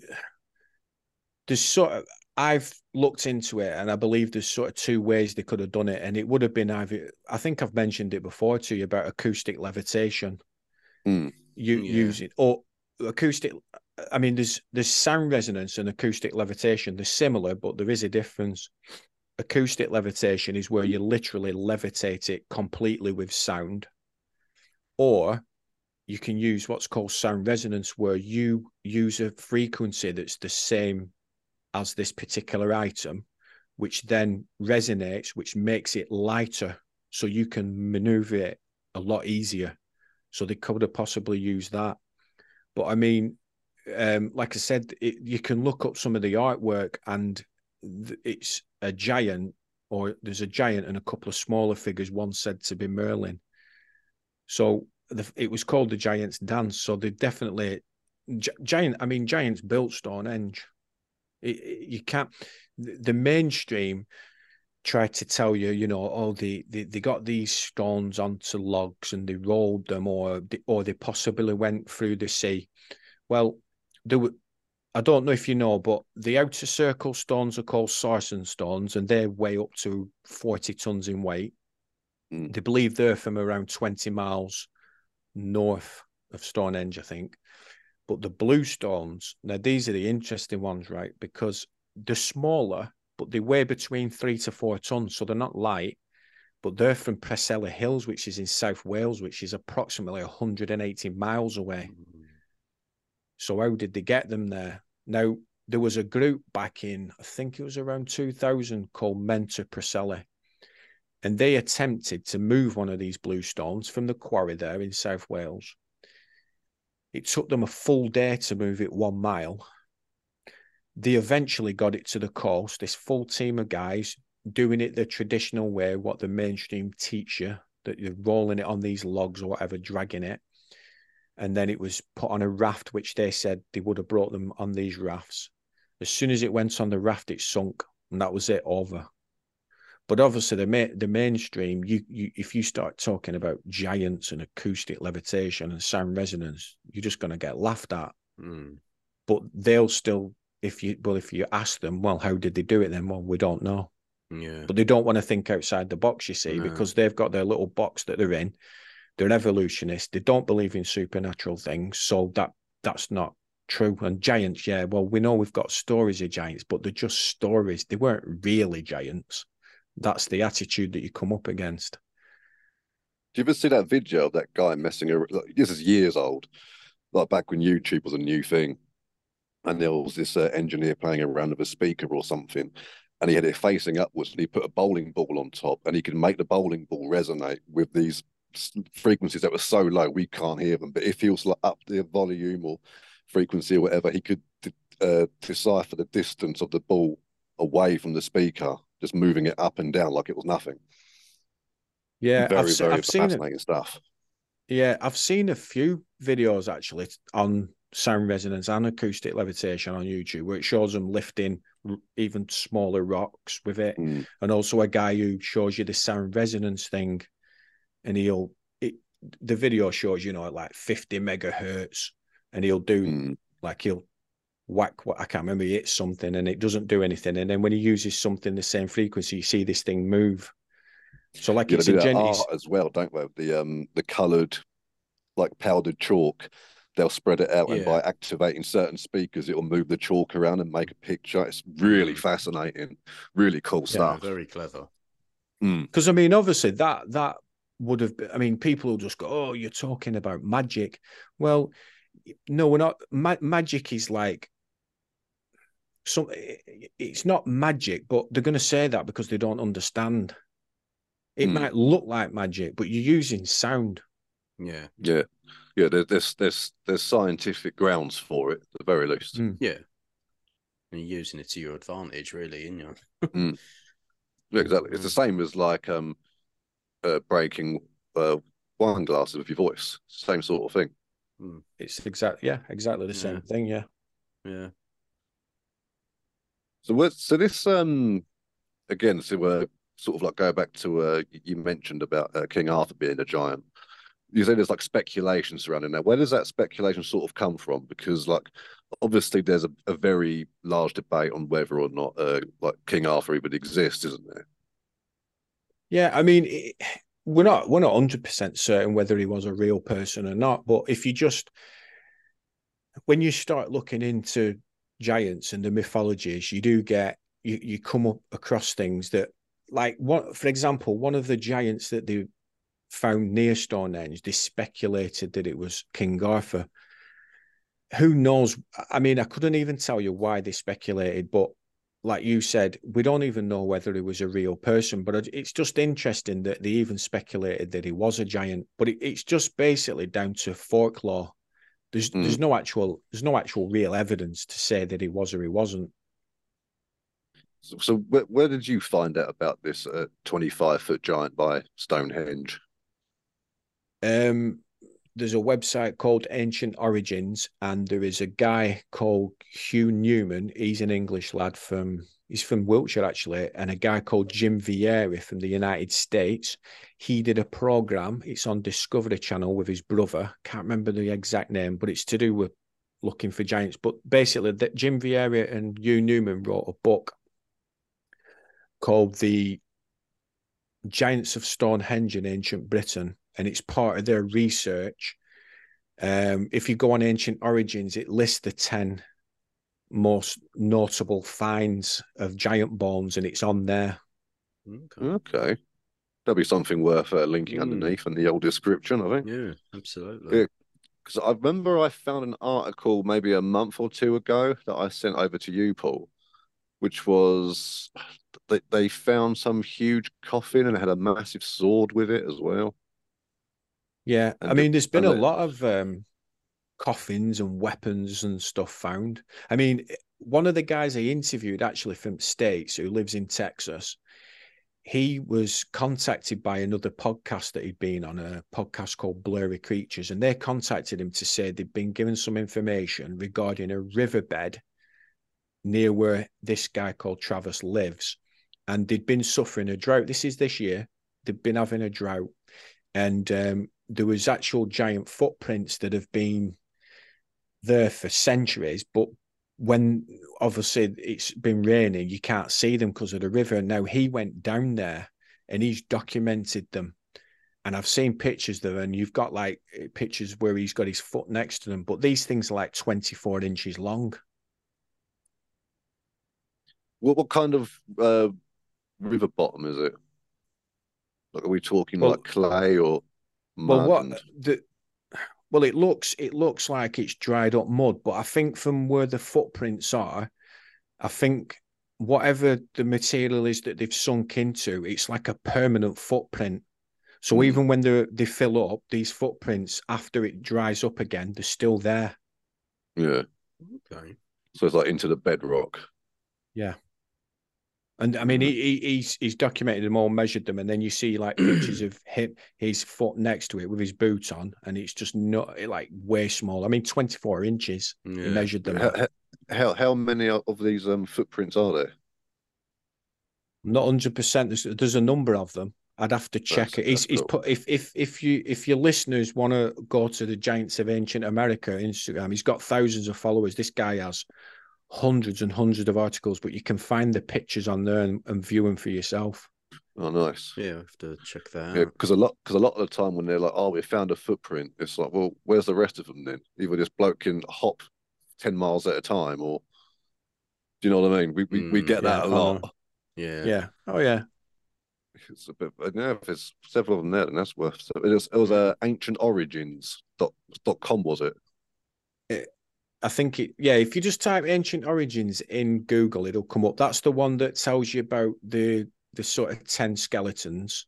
there's sort of, I've looked into it, and I believe there's sort of two ways they could have done it. And it would have been either, I think I've mentioned it before to you about acoustic levitation. Using, or acoustic, I mean, there's sound resonance and acoustic levitation. They're similar, but there is a difference. Acoustic levitation is where you literally levitate it completely with sound, or you can use what's called sound resonance, where you use a frequency that's the same as this particular item, which then resonates, which makes it lighter, so you can maneuver it a lot easier. So they could have possibly used that. But I mean, like I said, you can look up some of the artwork, and it's a giant or there's a giant and a couple of smaller figures, one said to be Merlin. So it was called the Giants Dance. So they definitely, giants built Stonehenge. You can't, the mainstream tried to tell you, you know, oh, they got these stones onto logs and they rolled them, or they possibly went through the sea. Well, there were, I don't know if you know, but the outer circle stones are called sarsen stones, and they weigh up to 40 tons in weight. They believe they're from around 20 miles north of Stonehenge, I think. But the blue stones, now these are the interesting ones, right? Because they're smaller, but they weigh between 3 to 4 tons, so they're not light. But they're from Presella Hills, which is in South Wales, which is approximately 180 miles away. So how did they get them there? Now, there was a group back in, I think it was around 2000, called Mentor Presella. And they attempted to move one of these blue stones from the quarry there in South Wales. It took them a full day to move it 1 mile. They eventually got it to the coast, this full team of guys doing it the traditional way, what the mainstream teach you, that you're rolling it on these logs or whatever, dragging it. And then it was put on a raft, which they said they would have brought them on these rafts. As soon as it went on the raft, it sunk, and that was it, over. But obviously, the mainstream, if you start talking about giants and acoustic levitation and sound resonance, you're just going to get laughed at. Mm. But they'll still, if you ask them, well, how did they do it then? Well, we don't know. Yeah. But they don't want to think outside the box, you see, no. Because they've got their little box that they're in. They're evolutionists. They don't believe in supernatural things, so that's not true. And giants, yeah, well, we know we've got stories of giants, but they're just stories. They weren't really giants. That's the attitude that you come up against. Do you ever see that video of that guy messing around? This is years old, like back when YouTube was a new thing, and there was this engineer playing around with a speaker or something, and he had it facing upwards, and he put a bowling ball on top, and he could make the bowling ball resonate with these frequencies that were so low we can't hear them, but if he was like up the volume or frequency or whatever, he could decipher the distance of the ball away from the speaker, just moving it up and down like it was nothing. Yeah, I've seen fascinating stuff. Yeah, I've seen a few videos actually on sound resonance and acoustic levitation on YouTube, where it shows them lifting even smaller rocks with it, and also a guy who shows you the sound resonance thing. And the video shows, you know, like 50 megahertz, and he'll do like he'll whack what I can't remember. He hits something and it doesn't do anything. And then when he uses something the same frequency, you see this thing move. So like it's a art as well, don't they? The coloured, like powdered chalk, they'll spread it out, and by activating certain speakers, it'll move the chalk around and make a picture. It's really fascinating, really cool stuff. Very clever. Because I mean, obviously that would have been, I mean, people will just go, oh, you're talking about magic. Well, no, we're not. Magic is like, so it's not magic, but they're going to say that because they don't understand. It might look like magic, but you're using sound. Yeah. There's scientific grounds for it, at the very least. Yeah, and you're using it to your advantage, really, isn't you? Yeah, exactly. It's the same as like breaking wine glasses with your voice, same sort of thing. It's exactly the same thing. Yeah. So this again. So we're sort of like go back to you mentioned about King Arthur being a giant. You say there's like speculation surrounding that. Where does that speculation sort of come from? Because like obviously there's a very large debate on whether or not like King Arthur even exists, isn't there? Yeah, I mean, we're not 100% certain whether he was a real person or not. But if you just, when you start looking into giants and the mythologies, you do get, you come up across things that, like, for example, one of the giants that they found near Stonehenge, they speculated that it was King Arthur. Who knows? I mean, I couldn't even tell you why they speculated, but like you said, we don't even know whether he was a real person, but it's just interesting that they even speculated that he was a giant. But it's just basically down to folklore. There's no actual real evidence to say that he was or he wasn't. So where did you find out about this 25-foot giant by Stonehenge? There's a website called Ancient Origins, and there is a guy called Hugh Newman. He's an English lad from, he's from Wiltshire actually, and a guy called Jim Vieira from the United States. He did a program. It's on Discovery Channel with his brother. Can't remember the exact name, but it's to do with looking for giants. But basically, that Jim Vieira and Hugh Newman wrote a book called The Giants of Stonehenge in Ancient Britain, and it's part of their research. If you go on Ancient Origins, it lists the 10 most notable finds of giant bones, and it's on there. Okay. There'll be something worth linking underneath in the old description, I think. Yeah, absolutely. Because I remember I found an article maybe a month or two ago that I sent over to you, Paul, which was... They found some huge coffin and it had a massive sword with it as well. Yeah, and I mean, there's been a lot of coffins and weapons and stuff found. I mean, one of the guys I interviewed actually from States who lives in Texas, he was contacted by another podcast that he'd been on, a podcast called Blurry Creatures, and they contacted him to say they'd been given some information regarding a riverbed near where this guy called Travis lives. And they'd been suffering a drought. This is this year. They've been having a drought. And there was actual giant footprints that have been there for centuries. But when, obviously, it's been raining, you can't see them because of the river. Now, he went down there and he's documented them. And I've seen pictures there, and you've got, like, pictures where he's got his foot next to them. But these things are, like, 24 inches long. What kind of... river bottom is it? Like, are we talking like clay or mud? Well, it looks like it's dried up mud, but I think from where the footprints are, I think whatever the material is that they've sunk into, it's like a permanent footprint. So even when they fill up, these footprints, after it dries up again, they're still there. Yeah. Okay. So it's like into the bedrock. Yeah. And I mean, he's documented them all, measured them, and then you see like pictures of his foot next to it with his boot on, and it's just not like way small. I mean, 24 inches. Yeah. He measured them. How many of these footprints are there? Not 100%. There's a number of them. I'd have to check it. He's put if your listeners want to go to the Giants of Ancient America Instagram, he's got thousands of followers. This guy has hundreds and hundreds of articles, but you can find the pictures on there and view them for yourself. Oh, nice. Yeah, I have to check that out. Yeah, because a lot of the time when they're like, oh, we found a footprint, it's like, well, where's the rest of them then? Either this bloke can hop 10 miles at a time, or do you know what I mean? We get that a lot. Yeah. Yeah. Oh, yeah. It's a bit, yeah, if there's several of them there, then that's worth it. It was ancientorigins.com, was it? I think if you just type Ancient Origins in Google, it'll come up. That's the one that tells you about the sort of 10 skeletons.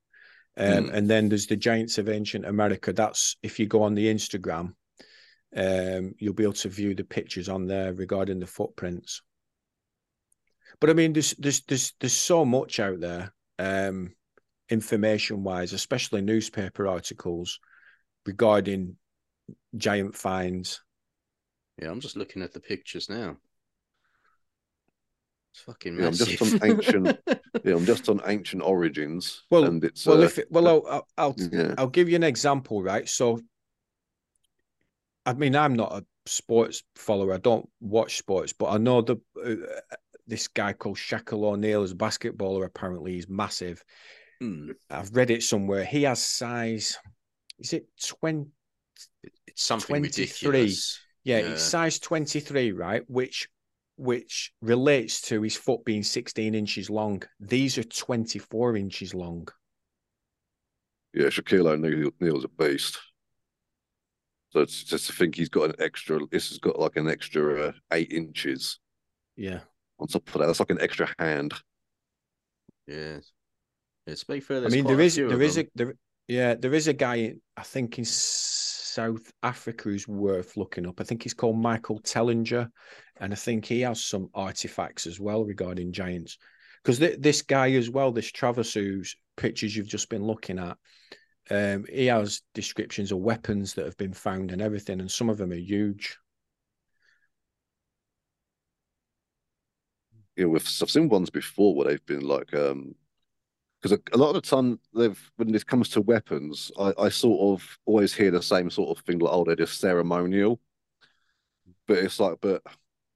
And then there's the Giants of Ancient America. That's, if you go on the Instagram, you'll be able to view the pictures on there regarding the footprints. But I mean, there's so much out there, information-wise, especially newspaper articles regarding giant finds. Yeah, I'm just looking at the pictures now. It's fucking massive. I'm just on Ancient Origins. Well, and it's, I'll give you an example, right? So, I mean, I'm not a sports follower. I don't watch sports, but I know this guy called Shaquille O'Neal is a basketballer. Apparently, he's massive. I've read it somewhere. He has size. Is it 20? It's something 23. Ridiculous. Yeah, it's size 23, right? Which relates to his foot being 16 inches long. These are 24 inches long. Yeah, Shaquille O'Neal's a beast. So it's just to think he's got an extra. This has got like an extra 8 inches. Yeah. On top of that, that's like an extra hand. Yeah. It's big for this. I mean, there is a guy, I think he's South Africa, is worth looking up. I think he's called Michael Tellinger, and I think he has some artifacts as well regarding giants. because this guy as well, this Travis, whose pictures you've just been looking at, he has descriptions of weapons that have been found and everything, and some of them are huge. Yeah, I've seen ones before where they've been like, because a lot of the time when this comes to weapons, I sort of always hear the same sort of thing, like, oh, they're just ceremonial. But it's like, but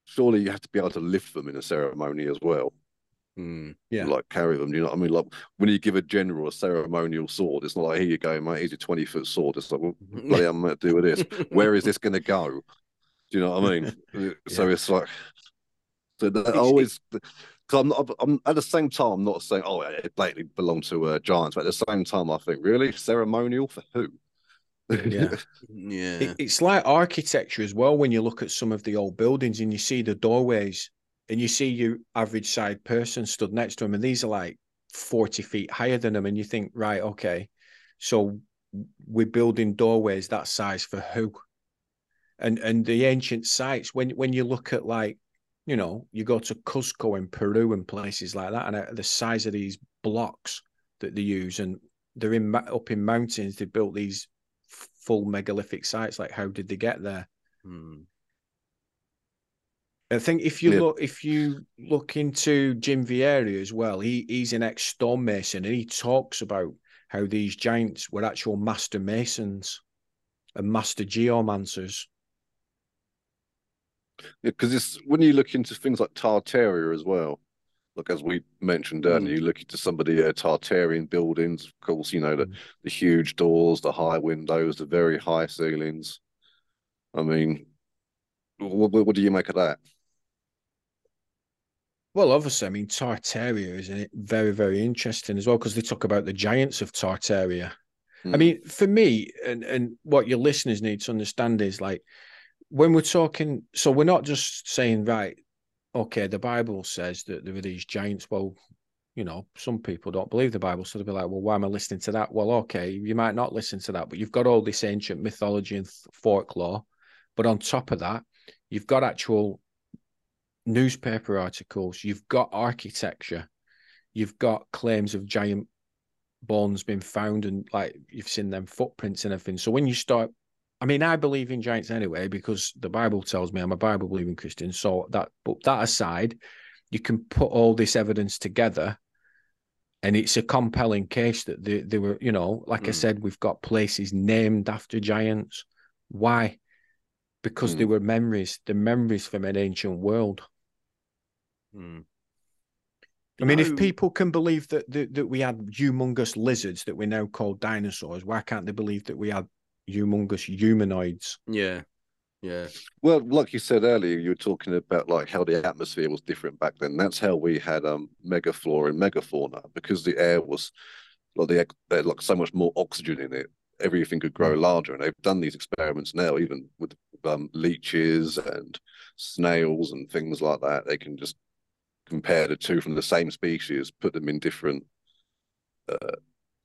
surely you have to be able to lift them in a ceremony as well. Mm, yeah. Like carry them, you know what I mean? Like when you give a general a ceremonial sword, it's not like, here you go, mate, here's your 20-foot sword. It's like, well, bloody, I'm going to do with this. Where is this going to go? Do you know what I mean? Yeah. So it's like, so that always, because I'm at the same time, I'm not saying, oh, it blatantly belonged to Giants, but at the same time, I think, really? Ceremonial for who? Yeah. Yeah. It's like architecture as well. When you look at some of the old buildings and you see the doorways and you see your average side person stood next to them, and these are like 40 feet higher than them, and you think, right, okay, so we're building doorways that size for who? And the ancient sites, when you look at, like, you know, you go to Cuzco in Peru and places like that, and the size of these blocks that they use, and they're in up in mountains, they built these full megalithic sites. Like, how did they get there? Hmm. I think if you look, into Jim Vieira as well, he's an ex-stone mason, and he talks about how these giants were actual master masons and master geomancers. Yeah, because it's when you look into things like Tartaria as well, like as we mentioned earlier, you look into some of the Tartarian buildings, of course, you know, the huge doors, the high windows, the very high ceilings. I mean, what do you make of that? Well, obviously, I mean, Tartaria is very, very interesting as well, because they talk about the giants of Tartaria. I mean, for me, and what your listeners need to understand is, like, when we're talking, so we're not just saying, right, okay, the Bible says that there are these giants. Well, you know, some people don't believe the Bible, so they'll be like, well, why am I listening to that? Well, okay, you might not listen to that, but you've got all this ancient mythology and folklore. But on top of that, you've got actual newspaper articles, you've got architecture, you've got claims of giant bones being found, and, like, you've seen them footprints and everything. So when you start, I mean, I believe in giants anyway, because the Bible tells me, I'm a Bible-believing Christian. So that, but that aside, you can put all this evidence together, and it's a compelling case that they were, you know, like I said, we've got places named after giants. Why? Because they were memories, the memories from an ancient world. I mean, if people can believe that we had humongous lizards that we now call dinosaurs, why can't they believe that we had humongous humanoids? Yeah, yeah. Well, like you said earlier, you were talking about, like, how the atmosphere was different back then. That's how we had megaflora and megafauna, because the air was, like, they had, like, so much more oxygen in it. Everything could grow larger, and they've done these experiments now, even with leeches and snails and things like that. They can just compare the two from the same species, put them in different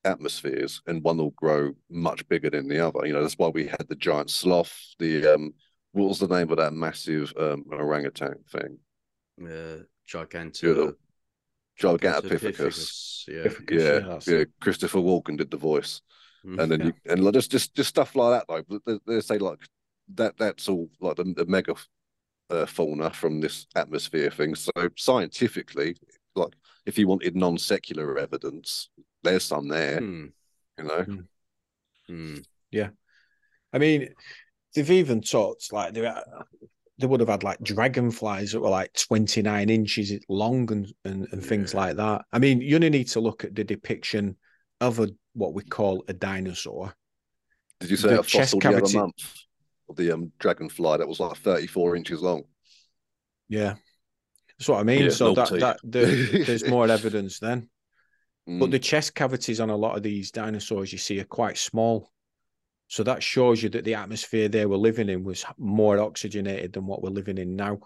atmospheres, and one will grow much bigger than the other. You know, that's why we had the giant sloth, the what was the name of that massive orangutan thing? Gigantopithecus. Yeah, Christopher Walken did the voice. And then you, and like just stuff like that, like they say, like that's all, like the mega fauna from this atmosphere thing. So scientifically, like, if you wanted non-secular evidence, there's some there, you know. Yeah, I mean, they've even talked, like, they would have had, like, dragonflies that were, like, 29 inches long and things like that. I mean, you only need to look at the depiction of what we call a dinosaur. Did you say the fossil cavity... the other month of the dragonfly that was like 34 inches long? Yeah, that's what I mean. Yeah, so there's more evidence then. But the chest cavities on a lot of these dinosaurs you see are quite small, so that shows you that the atmosphere they were living in was more oxygenated than what we're living in now.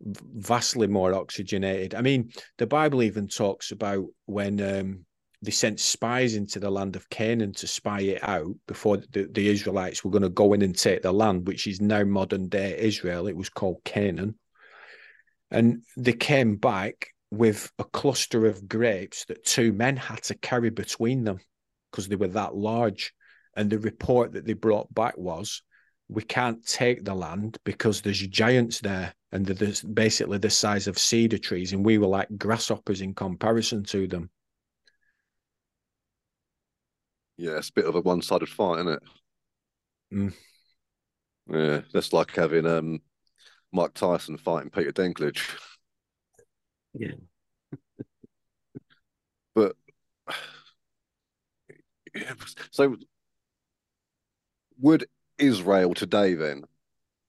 Vastly more oxygenated. I mean, the Bible even talks about when they sent spies into the land of Canaan to spy it out before the Israelites were going to go in and take the land, which is now modern-day Israel. It was called Canaan. And they came back with a cluster of grapes that two men had to carry between them because they were that large. And the report that they brought back was, we can't take the land because there's giants there, and there's basically the size of cedar trees, and we were like grasshoppers in comparison to them. Yeah, it's a bit of a one-sided fight, isn't it? Mm. Yeah, that's like having Mike Tyson fighting Peter Dinklage. Yeah. But so would Israel today then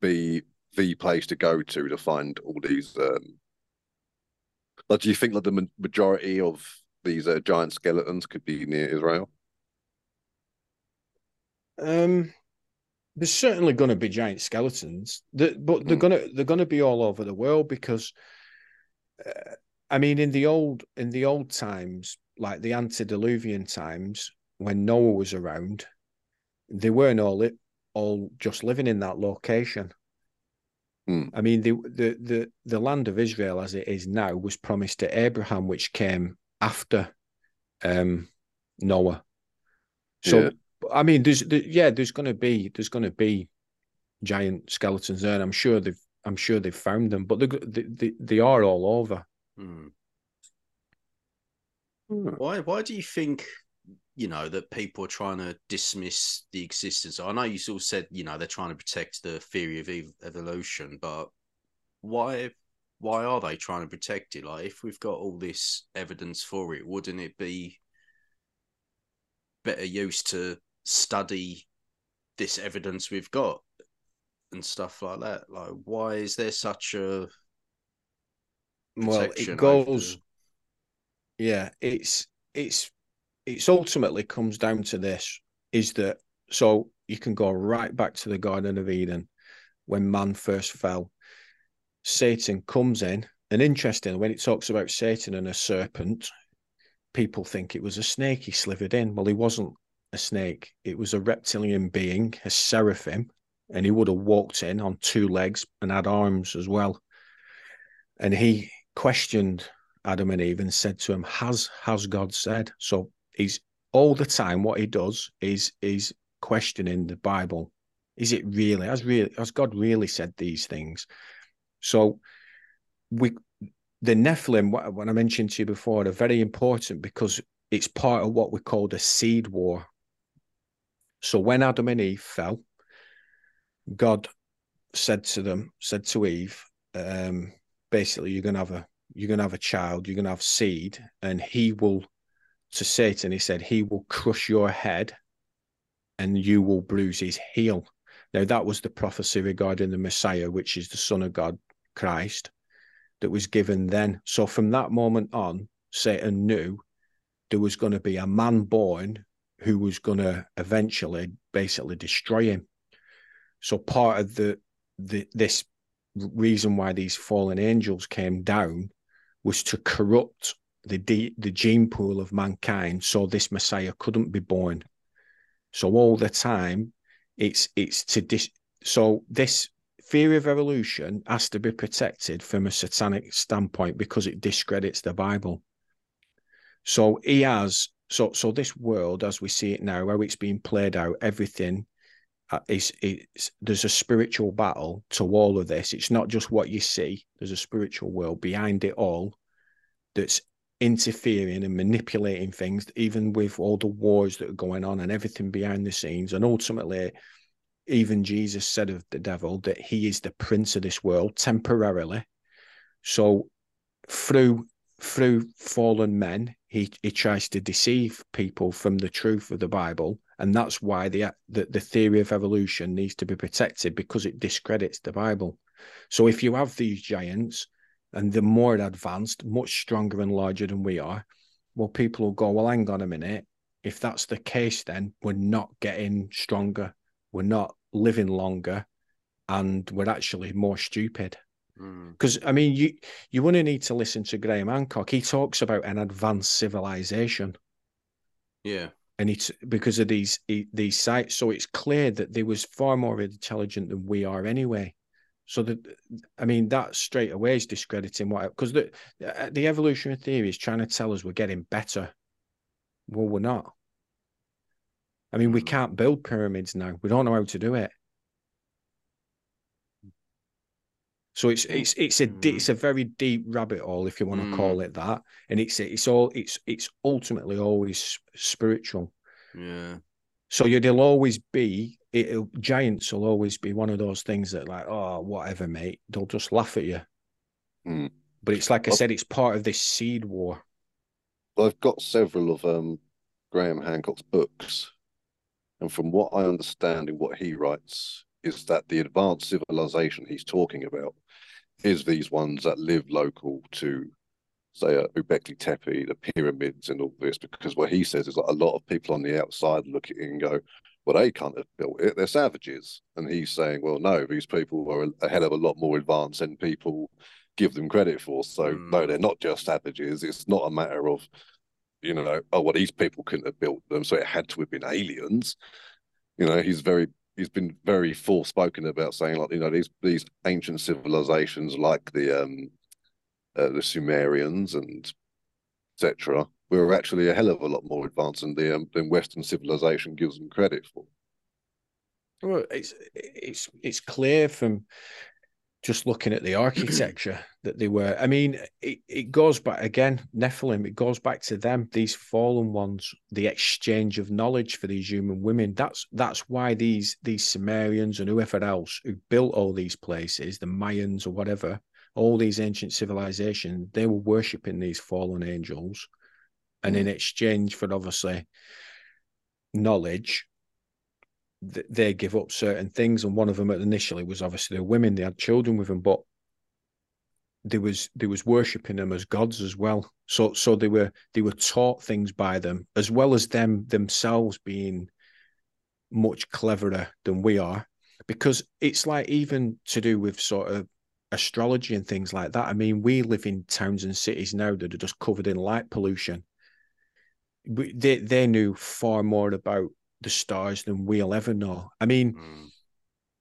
be the place to go to find all these like, do you think that the majority of these giant skeletons could be near Israel? There's certainly going to be giant skeletons that, but they're going to be all over the world, because I mean, in the old times, like the antediluvian times, when Noah was around, they weren't all just living in that location. Mm. I mean, the land of Israel as it is now was promised to Abraham, which came after Noah. So yeah. I mean, there's going to be giant skeletons there, and I'm sure they've found them, but they are all over. Mm. Mm. Why do you think, you know, that people are trying to dismiss the existence? I know you sort of said, you know, they're trying to protect the theory of evolution, but why are they trying to protect it? Like, if we've got all this evidence for it, wouldn't it be better use to study this evidence we've got and stuff like that? Like, why is there such a protection? Well, it goes over... Yeah, it's ultimately comes down to this, is that, so you can go right back to the Garden of Eden when man first fell. Satan comes in, and interestingly, when it talks about Satan and a serpent, people think it was a snake he slithered in. Well, he wasn't a snake. It was a reptilian being, a seraphim, and he would have walked in on two legs and had arms as well. And he questioned Adam and Eve and said to him, has God said? So he's all the time, what he does is questioning the Bible. Is it really? Has God really said these things? So the Nephilim, what I mentioned to you before, are very important because it's part of what we call the seed war. So when Adam and Eve fell, God said to Eve, basically, you're gonna have a child, you're gonna have seed, and he will. To Satan, he said, he will crush your head and you will bruise his heel. Now, that was the prophecy regarding the Messiah, which is the Son of God, Christ, that was given then. So from that moment on, Satan knew there was going to be a man born who was going to eventually basically destroy him. So part of this reason why these fallen angels came down was to corrupt the gene pool of mankind, so this Messiah couldn't be born. So all the time, so this theory of evolution has to be protected from a satanic standpoint because it discredits the Bible. So so this world as we see it now, how it's being played out, everything is there's a spiritual battle to all of this. It's not just what you see. There's a spiritual world behind it all that's interfering and manipulating things, even with all the wars that are going on and everything behind the scenes. And ultimately, even Jesus said of the devil that he is the prince of this world temporarily. So through fallen men, he tries to deceive people from the truth of the Bible. And that's why the theory of evolution needs to be protected, because it discredits the Bible. So if you have these giants, and they're more advanced, much stronger and larger than we are, well, people will go, well, hang on a minute. If that's the case, then we're not getting stronger. We're not living longer. And we're actually more stupid. Because, I mean, you wouldn't need to listen to Graham Hancock. He talks about an advanced civilization. Yeah. And it's because of these sites. So it's clear that they was far more intelligent than we are anyway. So that, I mean, that straight away is discrediting what, because the evolutionary theory is trying to tell us we're getting better. Well, we're not. I mean, we can't build pyramids now. We don't know how to do it. So it's a very deep rabbit hole, if you want to call it that, and it's ultimately always spiritual. Yeah. So there'll always be giants. Will always be one of those things that, like, oh, whatever, mate. They'll just laugh at you. Mm. But it's like I said, it's part of this seed war. I've got several of Graham Hancock's books, and from what I understand in what he writes is that the advanced civilization he's talking about is these ones that live local to, say, Göbekli Tepe, the pyramids and all this, because what he says is that a lot of people on the outside look at it and go, well, they can't have built it, they're savages. And he's saying, well, no, these people are a hell of a lot more advanced than people give them credit for. So, no, they're not just savages. It's not a matter of, you know, oh, well, these people couldn't have built them, so it had to have been aliens. You know, he's been very forespoken about saying, like, you know, these ancient civilizations like the Sumerians and etc. were actually a hell of a lot more advanced than Western civilization gives them credit for. Well, it's clear from just looking at the architecture that they were. I mean, it goes back again, Nephilim, it goes back to them, these fallen ones, the exchange of knowledge for these human women. That's why these Sumerians and whoever else who built all these places, the Mayans or whatever, all these ancient civilizations, they were worshipping these fallen angels. And in exchange for, obviously, knowledge, they give up certain things, and one of them initially was obviously the women. They had children with them, but they was worshipping them as gods as well. So they were taught things by them, as well as them themselves being much cleverer than we are, because it's like even to do with sort of astrology and things like that. I mean, we live in towns and cities now that are just covered in light pollution. They knew far more about the stars than we'll ever know. I mean,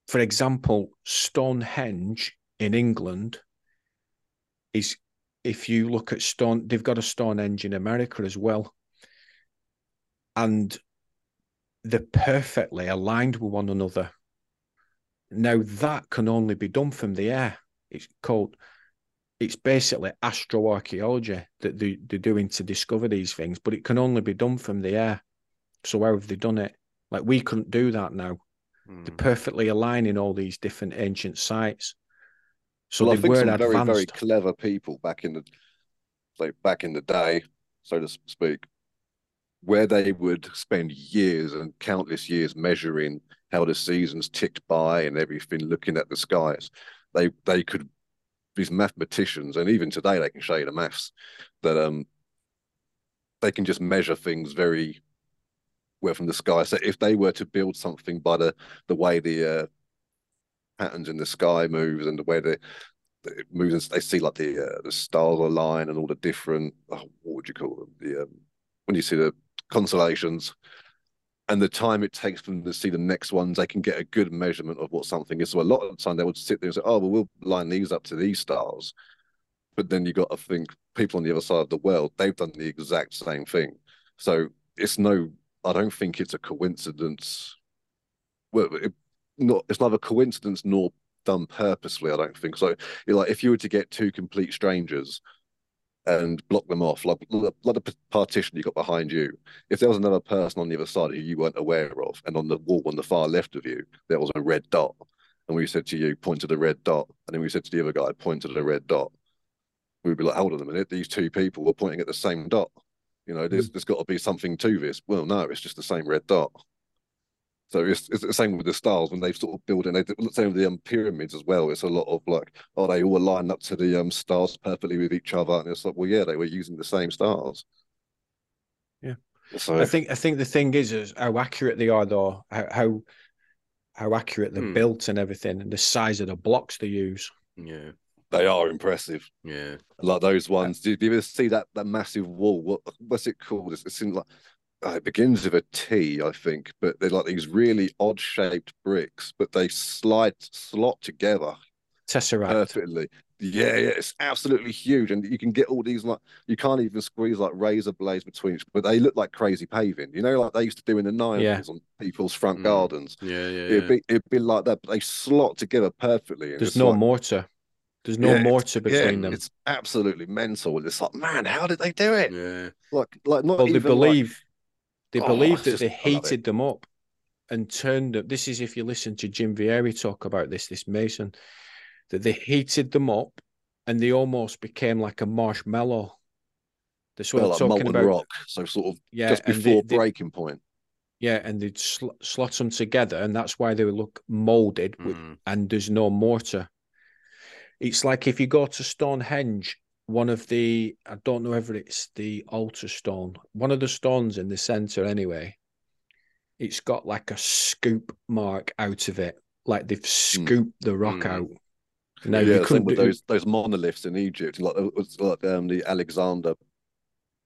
for example, Stonehenge in England is, if you look at they've got a Stonehenge in America as well. And they're perfectly aligned with one another. Now, that can only be done from the air. It's basically astroarchaeology that they're doing to discover these things, but it can only be done from the air. So how have they done it? Like, we couldn't do that now. They're perfectly aligning all these different ancient sites. So well, they were some very, very clever people back in the day, so to speak, where they would spend years and countless years measuring how the seasons ticked by and everything, looking at the skies. They could, these mathematicians, and even today they can show you the maths that they can just measure things very were from the sky. So if they were to build something by the way the patterns in the sky moves and the way it moves, they see like the stars align and all the different what would you call them, the when you see the constellations and the time it takes for them to see the next ones, they can get a good measurement of what something is. So a lot of the time they would sit there and say, oh well, we'll line these up to these stars. But then you got to think people on the other side of the world, they've done the exact same thing. So I don't think it's a coincidence. Well, it's neither a coincidence nor done purposely, I don't think. So, like, if you were to get two complete strangers and block them off, like the partition you got behind you, if there was another person on the other side who you weren't aware of, and on the wall on the far left of you, there was a red dot, and we said to you, point to the red dot, and then we said to the other guy, point to the red dot, we'd be like, hold on a minute, these two people were pointing at the same dot. You know, there's got to be something to this. Well, no, it's just the same red dot. So it's the same with the stars when they've sort of built, and the same with the pyramids as well. It's a lot of like, oh, they all line up to the stars perfectly with each other, and it's like, well, yeah, they were using the same stars. Yeah, so I think the thing is how accurate they are, though, how accurate they're built and everything, and the size of the blocks they use. Yeah. They are impressive. Yeah. Like those ones. Did you ever see that massive wall? What's it called? It's in like, it begins with a T, I think, but they're like these really odd shaped bricks, but they slot together Tesseract. Perfectly. Yeah, yeah, it's absolutely huge, and you can get all these, like, you can't even squeeze like razor blades between each, but they look like crazy paving, you know, like they used to do in the 90s on people's front gardens. It'd be like that, but they slot together perfectly. And there's no mortar. There's no mortar between them. It's absolutely mental. It's like, man, how did they do it? Yeah, like not. Well, even they believe that they heated them up and turned them. This is if you listen to Jim Vieira talk about this. This Mason, that they heated them up and they almost became like a marshmallow. They're sort of like talking about rock, so sort of just before breaking point. Yeah, and they'd slot them together, and that's why they would look molded. And there's no mortar. It's like if you go to Stonehenge, one of the, I don't know whether it's the altar stone, one of the stones in the center anyway, it's got like a scoop mark out of it, like they've scooped the rock out. Now, yeah, you couldn't do those monoliths in Egypt, like the Alexander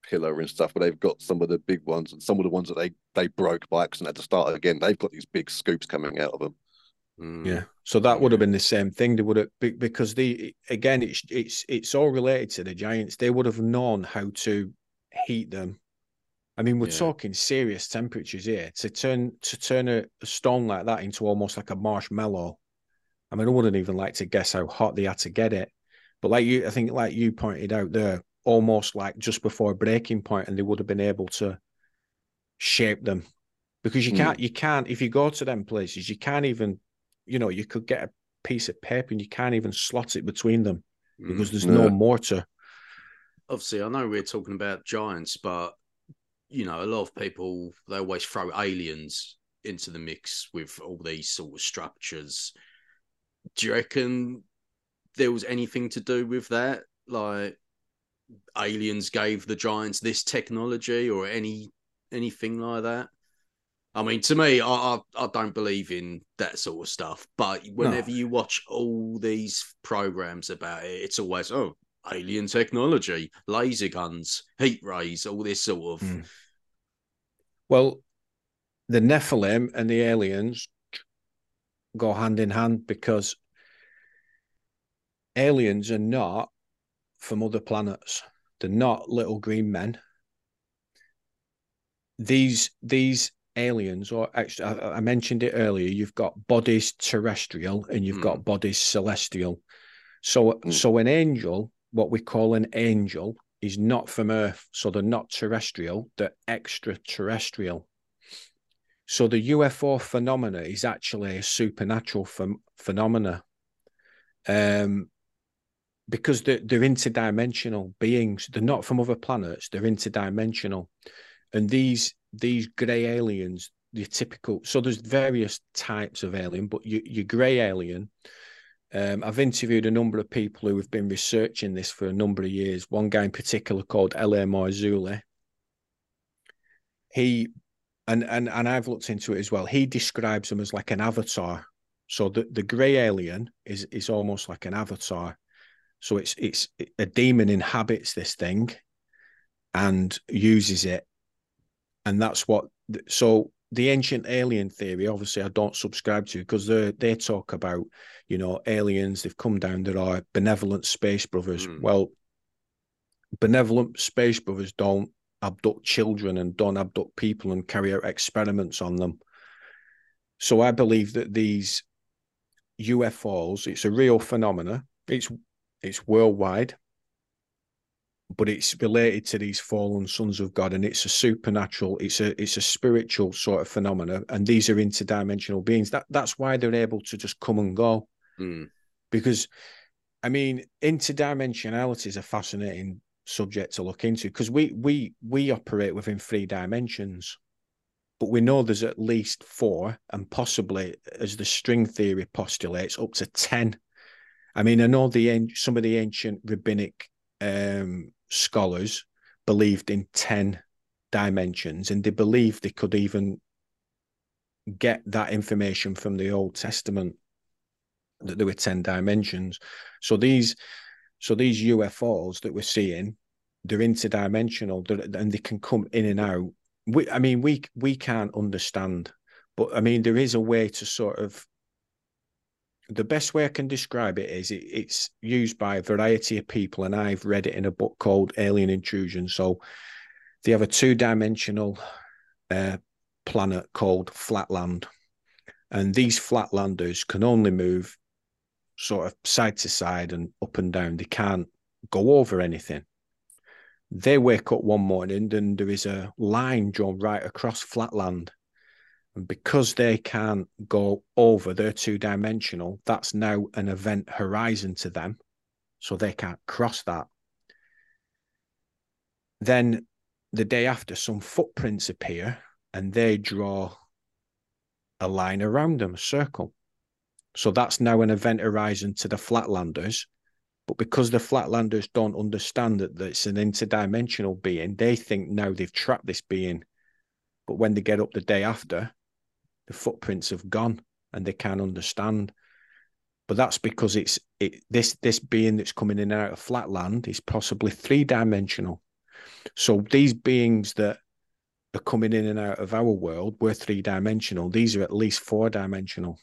pillar and stuff, where they've got some of the big ones and some of the ones that they broke by accident had to start again. They've got these big scoops coming out of them. Yeah, so that would have been the same thing. They would have, because it's all related to the giants. They would have known how to heat them. I mean, we're talking serious temperatures here. To turn a stone like that into almost like a marshmallow. I mean, I wouldn't even like to guess how hot they had to get it. But I think like you pointed out there, almost like just before breaking point, and they would have been able to shape them, because you can't if you go to them places, you can't even. You know, you could get a piece of paper and you can't even slot it between them because there's no mortar. Obviously, I know we're talking about giants, but, you know, a lot of people, they always throw aliens into the mix with all these sort of structures. Do you reckon there was anything to do with that? Like, aliens gave the giants this technology or anything like that? I mean, to me, I don't believe in that sort of stuff. But whenever you watch all these programs about it, it's always, oh, alien technology, laser guns, heat rays, all this sort of... Well, the Nephilim and the aliens go hand in hand, because aliens are not from other planets. They're not little green men. These aliens, or actually, I mentioned it earlier, you've got bodies terrestrial and you've got bodies celestial. So an angel, what we call an angel, is not from Earth. So they're not terrestrial, they're extraterrestrial. So the UFO phenomena is actually a supernatural phenomena, because they're interdimensional beings. They're not from other planets, they're interdimensional. And these grey aliens, the typical... So there's various types of alien, but your grey alien... I've interviewed a number of people who have been researching this for a number of years. One guy in particular called L.A. Morzuli. And I've looked into it as well. He describes them as like an avatar. So the grey alien is almost like an avatar. So it's a demon inhabits this thing and uses it. And that's what, so the ancient alien theory, obviously I don't subscribe to, because they talk about, you know, aliens, they've come down, there are benevolent space brothers. Well, benevolent space brothers don't abduct children and don't abduct people and carry out experiments on them. So I believe that these UFOs, it's a real phenomena. It's worldwide. But it's related to these fallen sons of God, and it's a supernatural, it's a spiritual sort of phenomena, and these are interdimensional beings. That's why they're able to just come and go, because, I mean, interdimensionality is a fascinating subject to look into, because we operate within 3 dimensions, but we know there's at least 4, and possibly, as the string theory postulates, up to 10. I mean, I know some of the ancient rabbinic scholars believed in 10 dimensions, and they believed they could even get that information from the Old Testament, that there were 10 dimensions. So these UFOs that we're seeing, they're interdimensional, and they can come in and out. We can't understand, but I mean, there is a way to sort of the best way I can describe it is it's used by a variety of people, and I've read it in a book called Alien Intrusion. So they have a two-dimensional planet called Flatland, and these Flatlanders can only move sort of side to side and up and down. They can't go over anything. They wake up one morning and there is a line drawn right across Flatland. And because they can't go over, they're two-dimensional, that's now an event horizon to them, so they can't cross that. Then the day after, some footprints appear and they draw a line around them, a circle. So that's now an event horizon to the Flatlanders. But because the Flatlanders don't understand that it's an interdimensional being, they think now they've trapped this being. But when they get up the day after, the footprints have gone and they can't understand. But that's because this being that's coming in and out of Flatland is possibly three-dimensional. So these beings that are coming in and out of our world were three-dimensional. These are at least four-dimensional.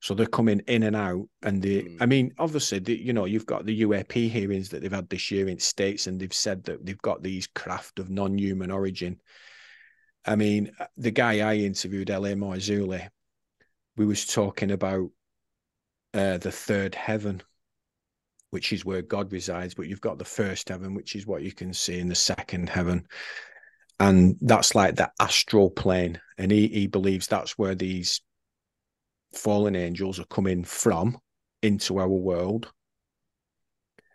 So they're coming in and out, and I mean, obviously, you know, you've got the UAP hearings that they've had this year in States, and they've said that they've got these craft of non-human origin. I mean, the guy I interviewed, L.A. Moizuli, we was talking about the third heaven, which is where God resides, but you've got the first heaven, which is what you can see, in the second heaven. And that's like the astral plane, and he believes that's where these fallen angels are coming from into our world.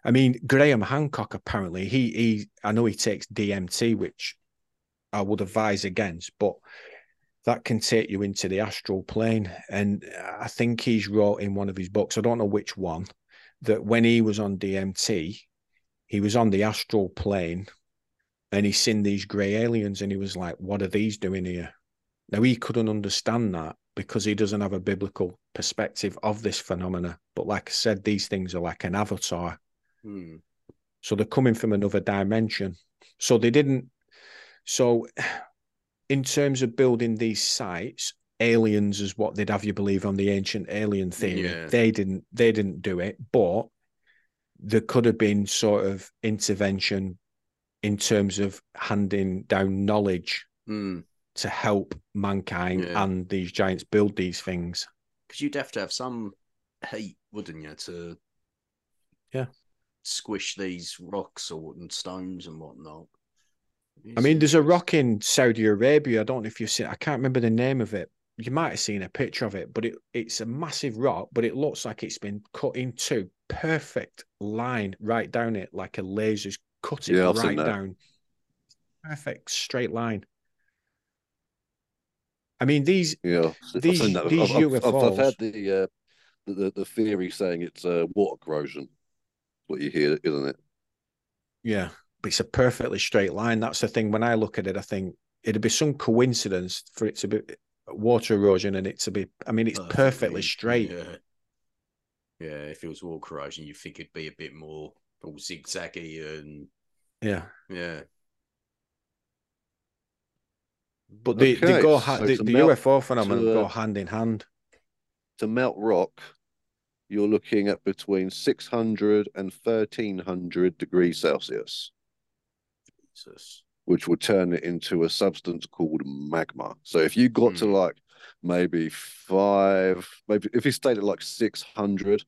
I mean, Graham Hancock, apparently, he I know he takes DMT, which I would advise against, but that can take you into the astral plane. And I think he's wrote in one of his books, I don't know which one, that when he was on DMT, he was on the astral plane and he seen these grey aliens and he was like, what are these doing here? Now, he couldn't understand that because he doesn't have a biblical perspective of this phenomena. But like I said, these things are like an avatar. Mm. So they're coming from another dimension. So they didn't. So in terms of building these sites, aliens is what they'd have you believe on the ancient alien theory. Yeah. They didn't do it, but there could have been sort of intervention in terms of handing down knowledge to help mankind and these giants build these things. Because you'd have to have some hate, wouldn't you, to squish these rocks or stones and whatnot. I mean, there's a rock in Saudi Arabia. I don't know if you've seen it. I can't remember the name of it. You might have seen a picture of it, but it's a massive rock, but it looks like it's been cut into perfect line right down it, like a laser's cut it right down. Perfect straight line. I mean, these UFOs. I've had the theory saying it's water corrosion. What you hear, isn't it? Yeah. It's a perfectly straight line. That's the thing. When I look at it, I think it'd be some coincidence for it to be water erosion and it to be, I mean, it's perfectly straight. Yeah. If it was water corrosion, you think it'd be a bit more all zigzaggy and yeah. But they go, so the UFO phenomenon go hand in hand. To melt rock, you're looking at between 600 and 1300 degrees Celsius. Jesus. Which will turn it into a substance called magma. So if you got to like maybe if you stayed at like 600,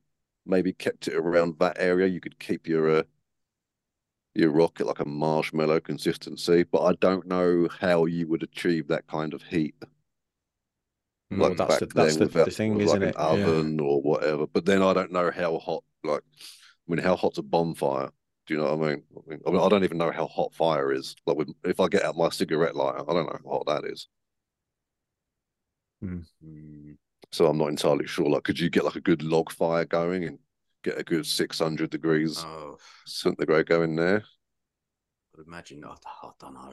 maybe kept it around that area, you could keep your rock at like a marshmallow consistency. But I don't know how you would achieve that kind of heat. Like that's the thing, isn't it? Like an oven or whatever. But then I don't know how hot. Like, I mean, how hot's a bonfire? Do you know what I mean? I mean, I don't even know how hot fire is. Like, if I get out my cigarette lighter, I don't know how hot that is. Mm. So I'm not entirely sure. Like, could you get like a good log fire going and get a good 600 degrees centigrade going there? I'd imagine. I don't know.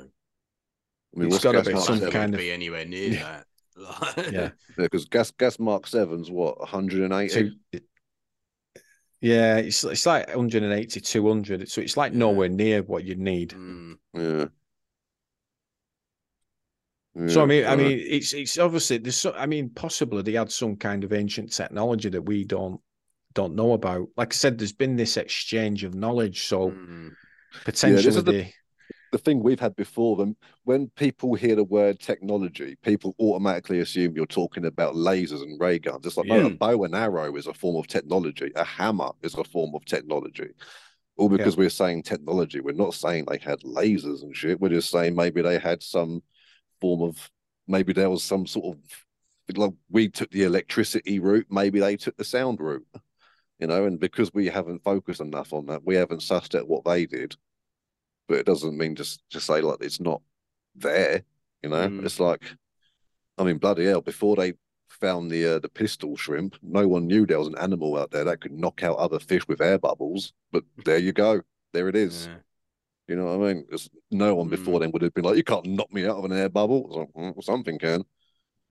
I mean, it's got to be some kind of be anywhere near that. Yeah, because gas Mark 7's what, 180? Yeah, it's like 180, 200. So it's like nowhere near what you need. Yeah. Yeah, so I mean, it's obviously there's. So, I mean, possibly they had some kind of ancient technology that we don't know about. Like I said, there's been this exchange of knowledge, so potentially this is the thing we've had before them. When people hear the word technology, people automatically assume you're talking about lasers and ray guns. It's like, no, a bow and arrow is a form of technology. A hammer is a form of technology. All because we're saying technology. We're not saying they had lasers and shit. We're just saying maybe they had some form of, maybe there was some sort of, like we took the electricity route, maybe they took the sound route, you know, and because we haven't focused enough on that, we haven't sussed out what they did. But it doesn't mean just say like it's not there, you know. It's like, I mean, bloody hell, before they found the pistol shrimp, no one knew there was an animal out there that could knock out other fish with air bubbles. But there you go, there it is. Yeah. You know what I mean? It's, no one before then would have been like, you can't knock me out of an air bubble. It's like, something can,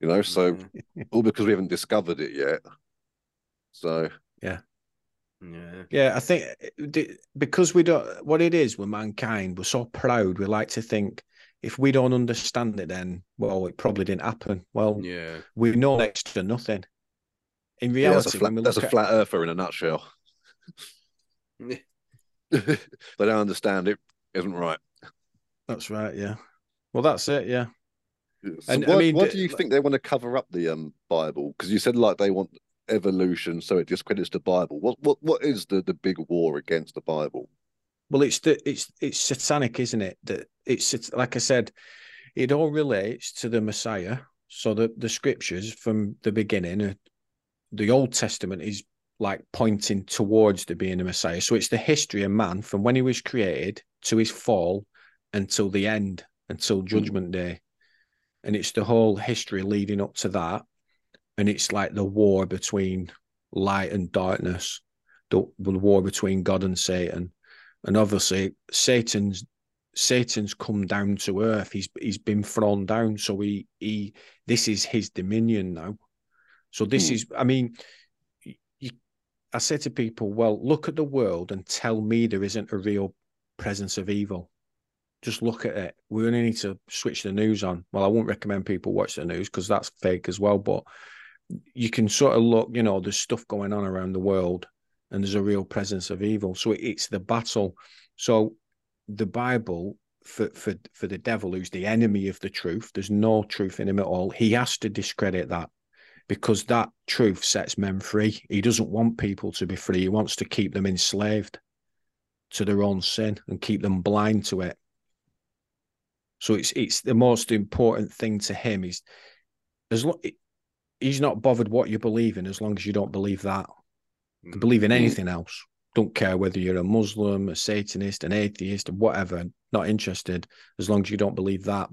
you know. So all because we haven't discovered it yet. So yeah, I think because we don't, what it is with mankind, we're so proud, we like to think if we don't understand it, then, well, it probably didn't happen. Well, we know next to nothing. In reality, that's a flat earther in a nutshell. They don't understand it, isn't right. That's right, yeah. Well, that's it, yeah. So and why do you think they want to cover up the Bible? Because you said like they want evolution, so it discredits the Bible. What is the big war against the Bible? Well, it's satanic, isn't it? That it's like I said, it all relates to the Messiah. So the scriptures from the beginning, the Old Testament is like pointing towards the being a Messiah. So it's the history of man from when he was created to his fall until the end, until Judgment Day, and it's the whole history leading up to that. And it's like the war between light and darkness, the war between God and Satan. And obviously, Satan's come down to earth. He's been thrown down. So this is his dominion now. So this is, I mean, I say to people, well, look at the world and tell me there isn't a real presence of evil. Just look at it. We only need to switch the news on. Well, I won't recommend people watch the news because that's fake as well, but you can sort of look, you know, there's stuff going on around the world and there's a real presence of evil. So it's the battle. So the Bible for the devil, who's the enemy of the truth, there's no truth in him at all. He has to discredit that because that truth sets men free. He doesn't want people to be free. He wants to keep them enslaved to their own sin and keep them blind to it. So it's the most important thing to him is, as long, he's not bothered what you believe in as long as you don't believe that. You believe in anything else. Don't care whether you're a Muslim, a Satanist, an atheist, or whatever. Not interested as long as you don't believe that.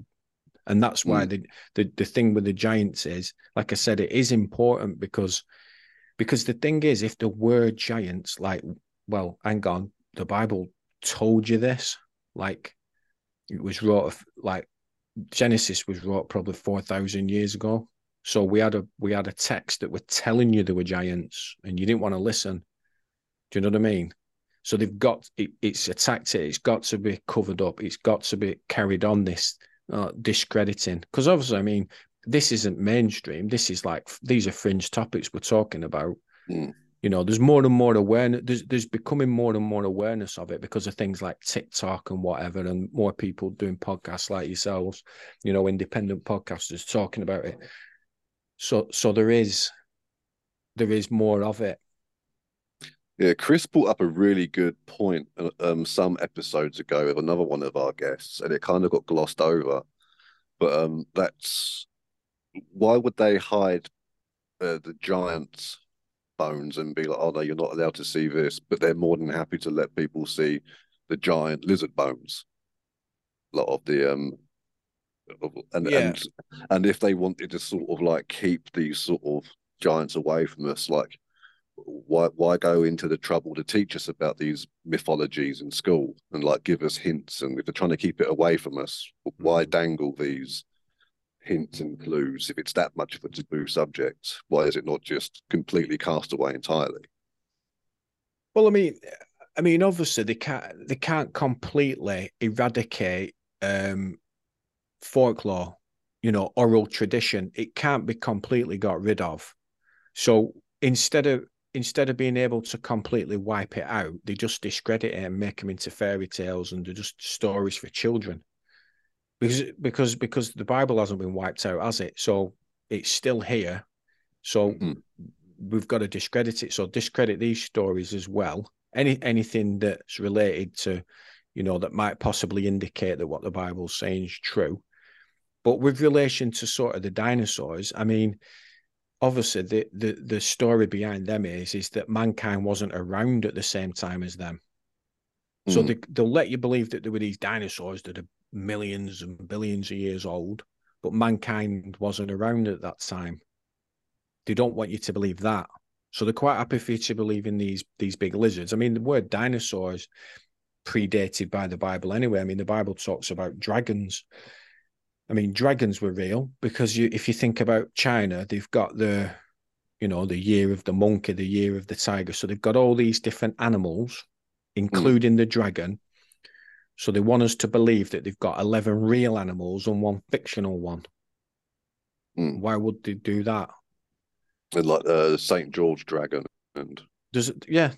And that's why the thing with the giants is, like I said, it is important because the thing is, if there were giants, like, well, hang on, the Bible told you this, like. It was wrote, like Genesis was wrote probably 4,000 years ago. So we had a text that were telling you there were giants and you didn't want to listen. Do you know what I mean? So they've got, it's a tactic. It's got to be covered up. It's got to be carried on this discrediting. Because obviously, I mean, this isn't mainstream. This is like, these are fringe topics we're talking about. You know, there's more and more awareness. There's becoming more and more awareness of it because of things like TikTok and whatever, and more people doing podcasts like yourselves, you know, independent podcasters talking about it. So there is more of it. Yeah, Chris brought up a really good point some episodes ago with another one of our guests, and it kind of got glossed over. But that's why would they hide the giants' bones and be like, oh no, you're not allowed to see this, but they're more than happy to let people see the giant lizard bones, a lot of the and if they wanted to sort of like keep these sort of giants away from us, like why go into the trouble to teach us about these mythologies in school and like give us hints? And if they're trying to keep it away from us, why dangle these hints and clues if it's that much of a taboo subject? Why is it not just completely cast away entirely? Well, I mean obviously they can't completely eradicate folklore you know, oral tradition, it can't be completely got rid of. So instead of being able to completely wipe it out, they just discredit it and make them into fairy tales, and they're just stories for children. Because the Bible hasn't been wiped out, has it? So it's still here. So we've got to discredit it. So discredit these stories as well. Anything that's related to, you know, that might possibly indicate that what the Bible's saying is true. But with relation to sort of the dinosaurs, I mean, obviously, the story behind them is that mankind wasn't around at the same time as them. So they'll let you believe that there were these dinosaurs that are millions and billions of years old, but mankind wasn't around at that time. They don't want you to believe that. So they're quite happy for you to believe in these big lizards. I mean, the word dinosaurs predated by the Bible anyway. I mean, the Bible talks about dragons. I mean, dragons were real because if you think about China, they've got the, you know, the year of the monkey, the year of the tiger. So they've got all these different animals, including the dragon. So they want us to believe that they've got 11 real animals and one fictional one. Why would they do that? And like the St. George dragon. And does it, yeah.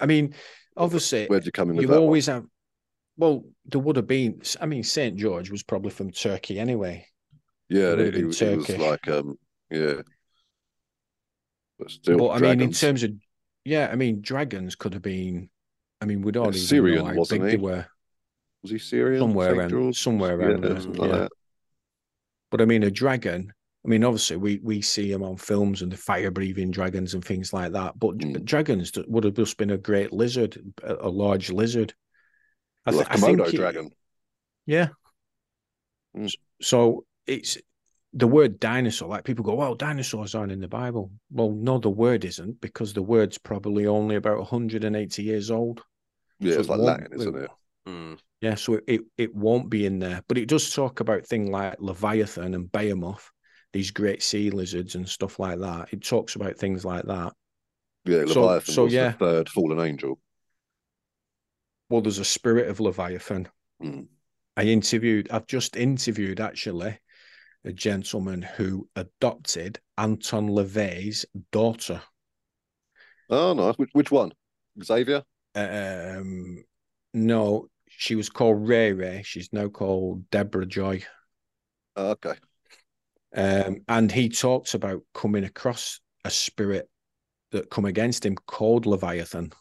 I mean, obviously, where'd you come in with you that always one? Have. Well, there would have been. I mean, St. George was probably from Turkey anyway. Yeah, it was like, yeah. But still, but, I mean, in terms of, yeah, I mean, dragons could have been. I mean, we'd already Syrian, know how wasn't big he? They were. Was he Syrian? Somewhere around. Yeah, there, yeah. Like but I mean, a dragon. I mean, obviously, we see them on films and the fire-breathing dragons and things like that. But dragons would have just been a great lizard, a large lizard. Like Komodo dragon. Yeah. So it's the word dinosaur. Like people go, well, dinosaurs aren't in the Bible. Well, no, the word isn't because the word's probably only about 180 years old. Yeah, so it's like Latin, isn't it? Yeah, so it won't be in there. But it does talk about things like Leviathan and Behemoth, these great sea lizards and stuff like that. It talks about things like that. Yeah, Leviathan was the third fallen angel. Well, there's a spirit of Leviathan. I've just interviewed, actually, a gentleman who adopted Anton LaVey's daughter. Oh, no. Which one? Xavier? No, she was called Ray Ray. She's now called Deborah Joy. Oh, okay. And he talks about coming across a spirit that come against him called Leviathan.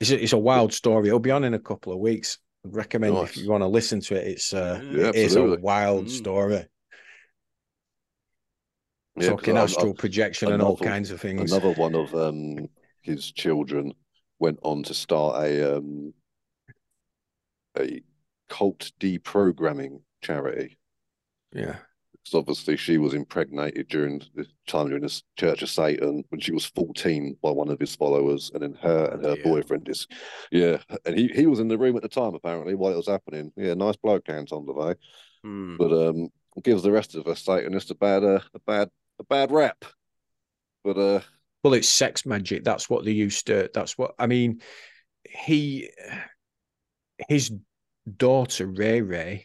It's a wild story. It'll be on in a couple of weeks. I'd recommend if you want to listen to it. It's a wild story. Yeah, talking astral projection and all kinds of things. Another one of his children went on to start a cult deprogramming charity. Yeah, because obviously she was impregnated during the time during the Church of Satan when she was 14 by one of his followers, and then her and her boyfriend is, and he was in the room at the time apparently while it was happening. Yeah, nice bloke, Anton LaVey, but gives the rest of us Satanists a bad rap. But well, it's sex magic. That's what they used to. That's what I mean. His daughter Ray Ray.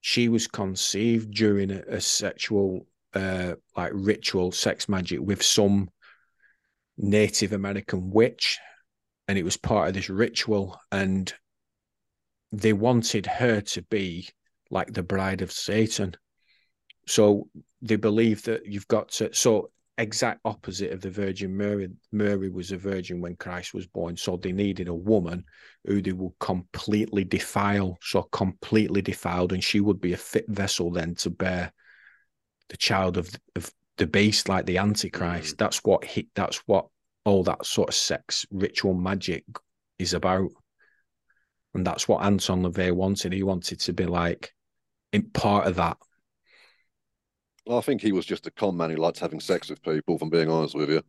She was conceived during a sexual, like ritual sex magic with some Native American witch. And it was part of this ritual. And they wanted her to be like the bride of Satan. So they believe that you've got to, so exact opposite of the Virgin Mary. Mary was a virgin when Christ was born, so they needed a woman who they would completely defile, so completely defiled, and she would be a fit vessel then to bear the child of the beast, like the Antichrist. That's what all that sort of sex ritual magic is about, and that's what Anton LaVey wanted. He wanted to be like in part of that. I think he was just a con man who liked having sex with people, if I'm being honest with you.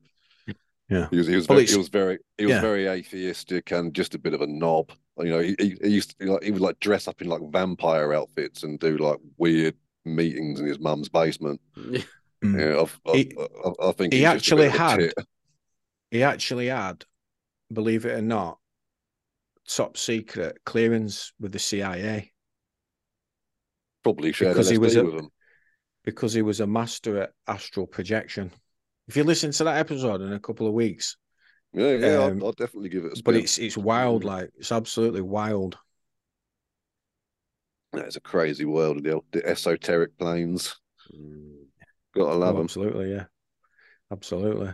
Yeah. He was very atheistic and just a bit of a knob. You know, he would like dress up in like vampire outfits and do like weird meetings in his mum's basement. Yeah. I think he actually had believe it or not, top secret clearance with the CIA. probably shared LSD with him. Because he was a master at astral projection. If you listen to that episode in a couple of weeks, I'll definitely give it a spin. But it's wild, like it's absolutely wild. That's a crazy world, the esoteric planes. Gotta love them. Absolutely, yeah. Absolutely.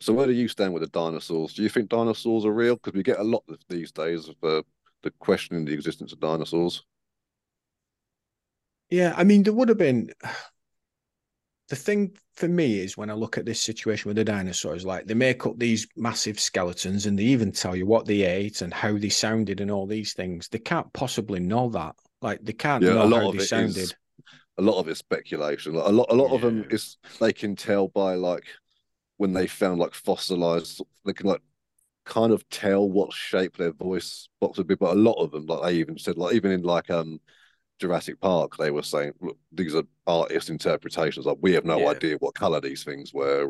So where do you stand with the dinosaurs? Do you think dinosaurs are real? Because we get a lot of these days of the questioning the existence of dinosaurs. Yeah, I mean, there would have been... The thing for me is when I look at this situation with the dinosaurs, like they make up these massive skeletons and they even tell you what they ate and how they sounded and all these things. They can't possibly know that. Like they can't know how they sounded. A lot of it's speculation. Like, a lot of them is they can tell by like when they found like fossilized, they can like kind of tell what shape their voice box would be. But a lot of them, like they even said, like even in like Jurassic Park, they were saying, look, these are artists' interpretations. Like we have no idea what color these things were,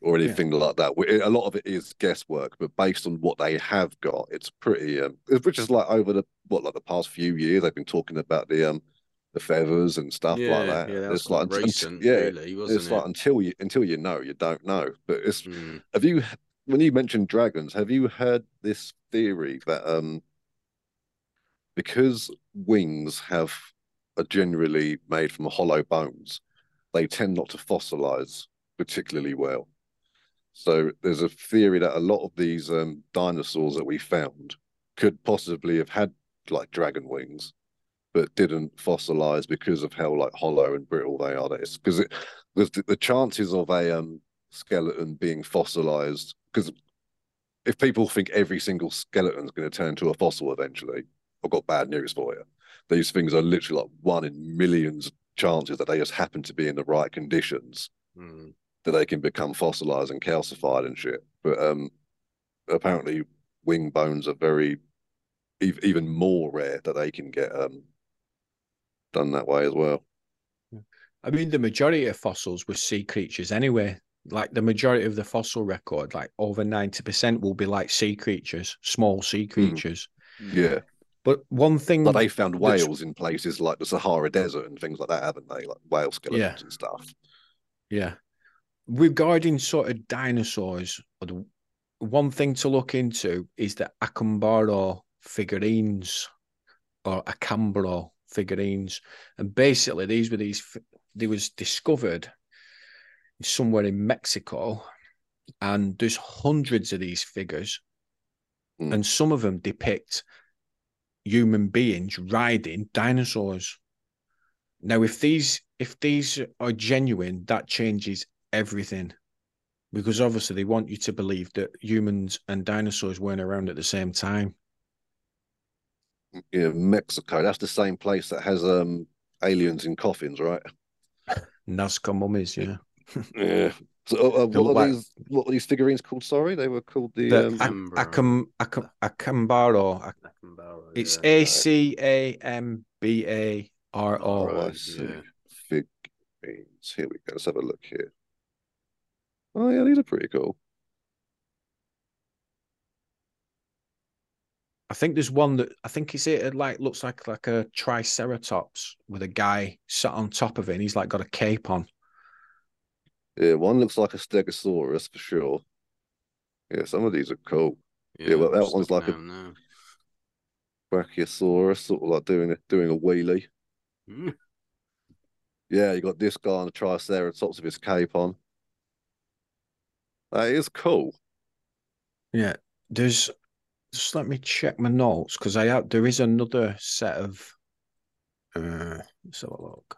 or anything like that. A lot of it is guesswork, but based on what they have got, it's pretty. Which is like over the past few years, they've been talking about the feathers and stuff like that. Yeah, it's like recent, really, wasn't it? It's like until you know, you don't know. But it's when you mentioned dragons, have you heard this theory that because wings are generally made from hollow bones, they tend not to fossilize particularly well. So there's a theory that a lot of these dinosaurs that we found could possibly have had like dragon wings, but didn't fossilize because of how like hollow and brittle they are. That's because the chances of a skeleton being fossilized, because if people think every single skeleton is going to turn to a fossil eventually, I've got bad news for you. These things are literally like one in millions chances that they just happen to be in the right conditions that they can become fossilized and calcified and shit. But apparently wing bones are even more rare that they can get done that way as well. I mean, the majority of fossils were sea creatures anyway. Like the majority of the fossil record, like over 90% will be like sea creatures, small sea creatures. Yeah. But one thing... But they found whales in places like the Sahara Desert and things like that, haven't they? Like whale skeletons and stuff. Yeah. Regarding sort of dinosaurs, one thing to look into is the Acambaro figurines or Acambaro figurines. And basically they was discovered somewhere in Mexico, and there's hundreds of these figures and some of them depict human beings riding dinosaurs. Now, if these are genuine, that changes everything, because obviously they want you to believe that humans and dinosaurs weren't around at the same time. Yeah, Mexico. That's the same place that has aliens in coffins, right? Nazca mummies, yeah. Yeah. So, what were these figurines called? Sorry, they were called the Acambaro. It's Acambaro. Right, figurines. Here we go. Let's have a look here. Oh yeah, these are pretty cool. I think there's one that looks like a triceratops with a guy sat on top of it, and he's like got a cape on. Yeah, one looks like a stegosaurus for sure. Yeah, some of these are cool. Yeah, but that one's like a brachiosaurus, sort of like doing a wheelie. Yeah, you got this guy on a triceratops with his cape on. That is cool. Yeah, there's... Just let me check my notes, because there is another set of... let's have a look.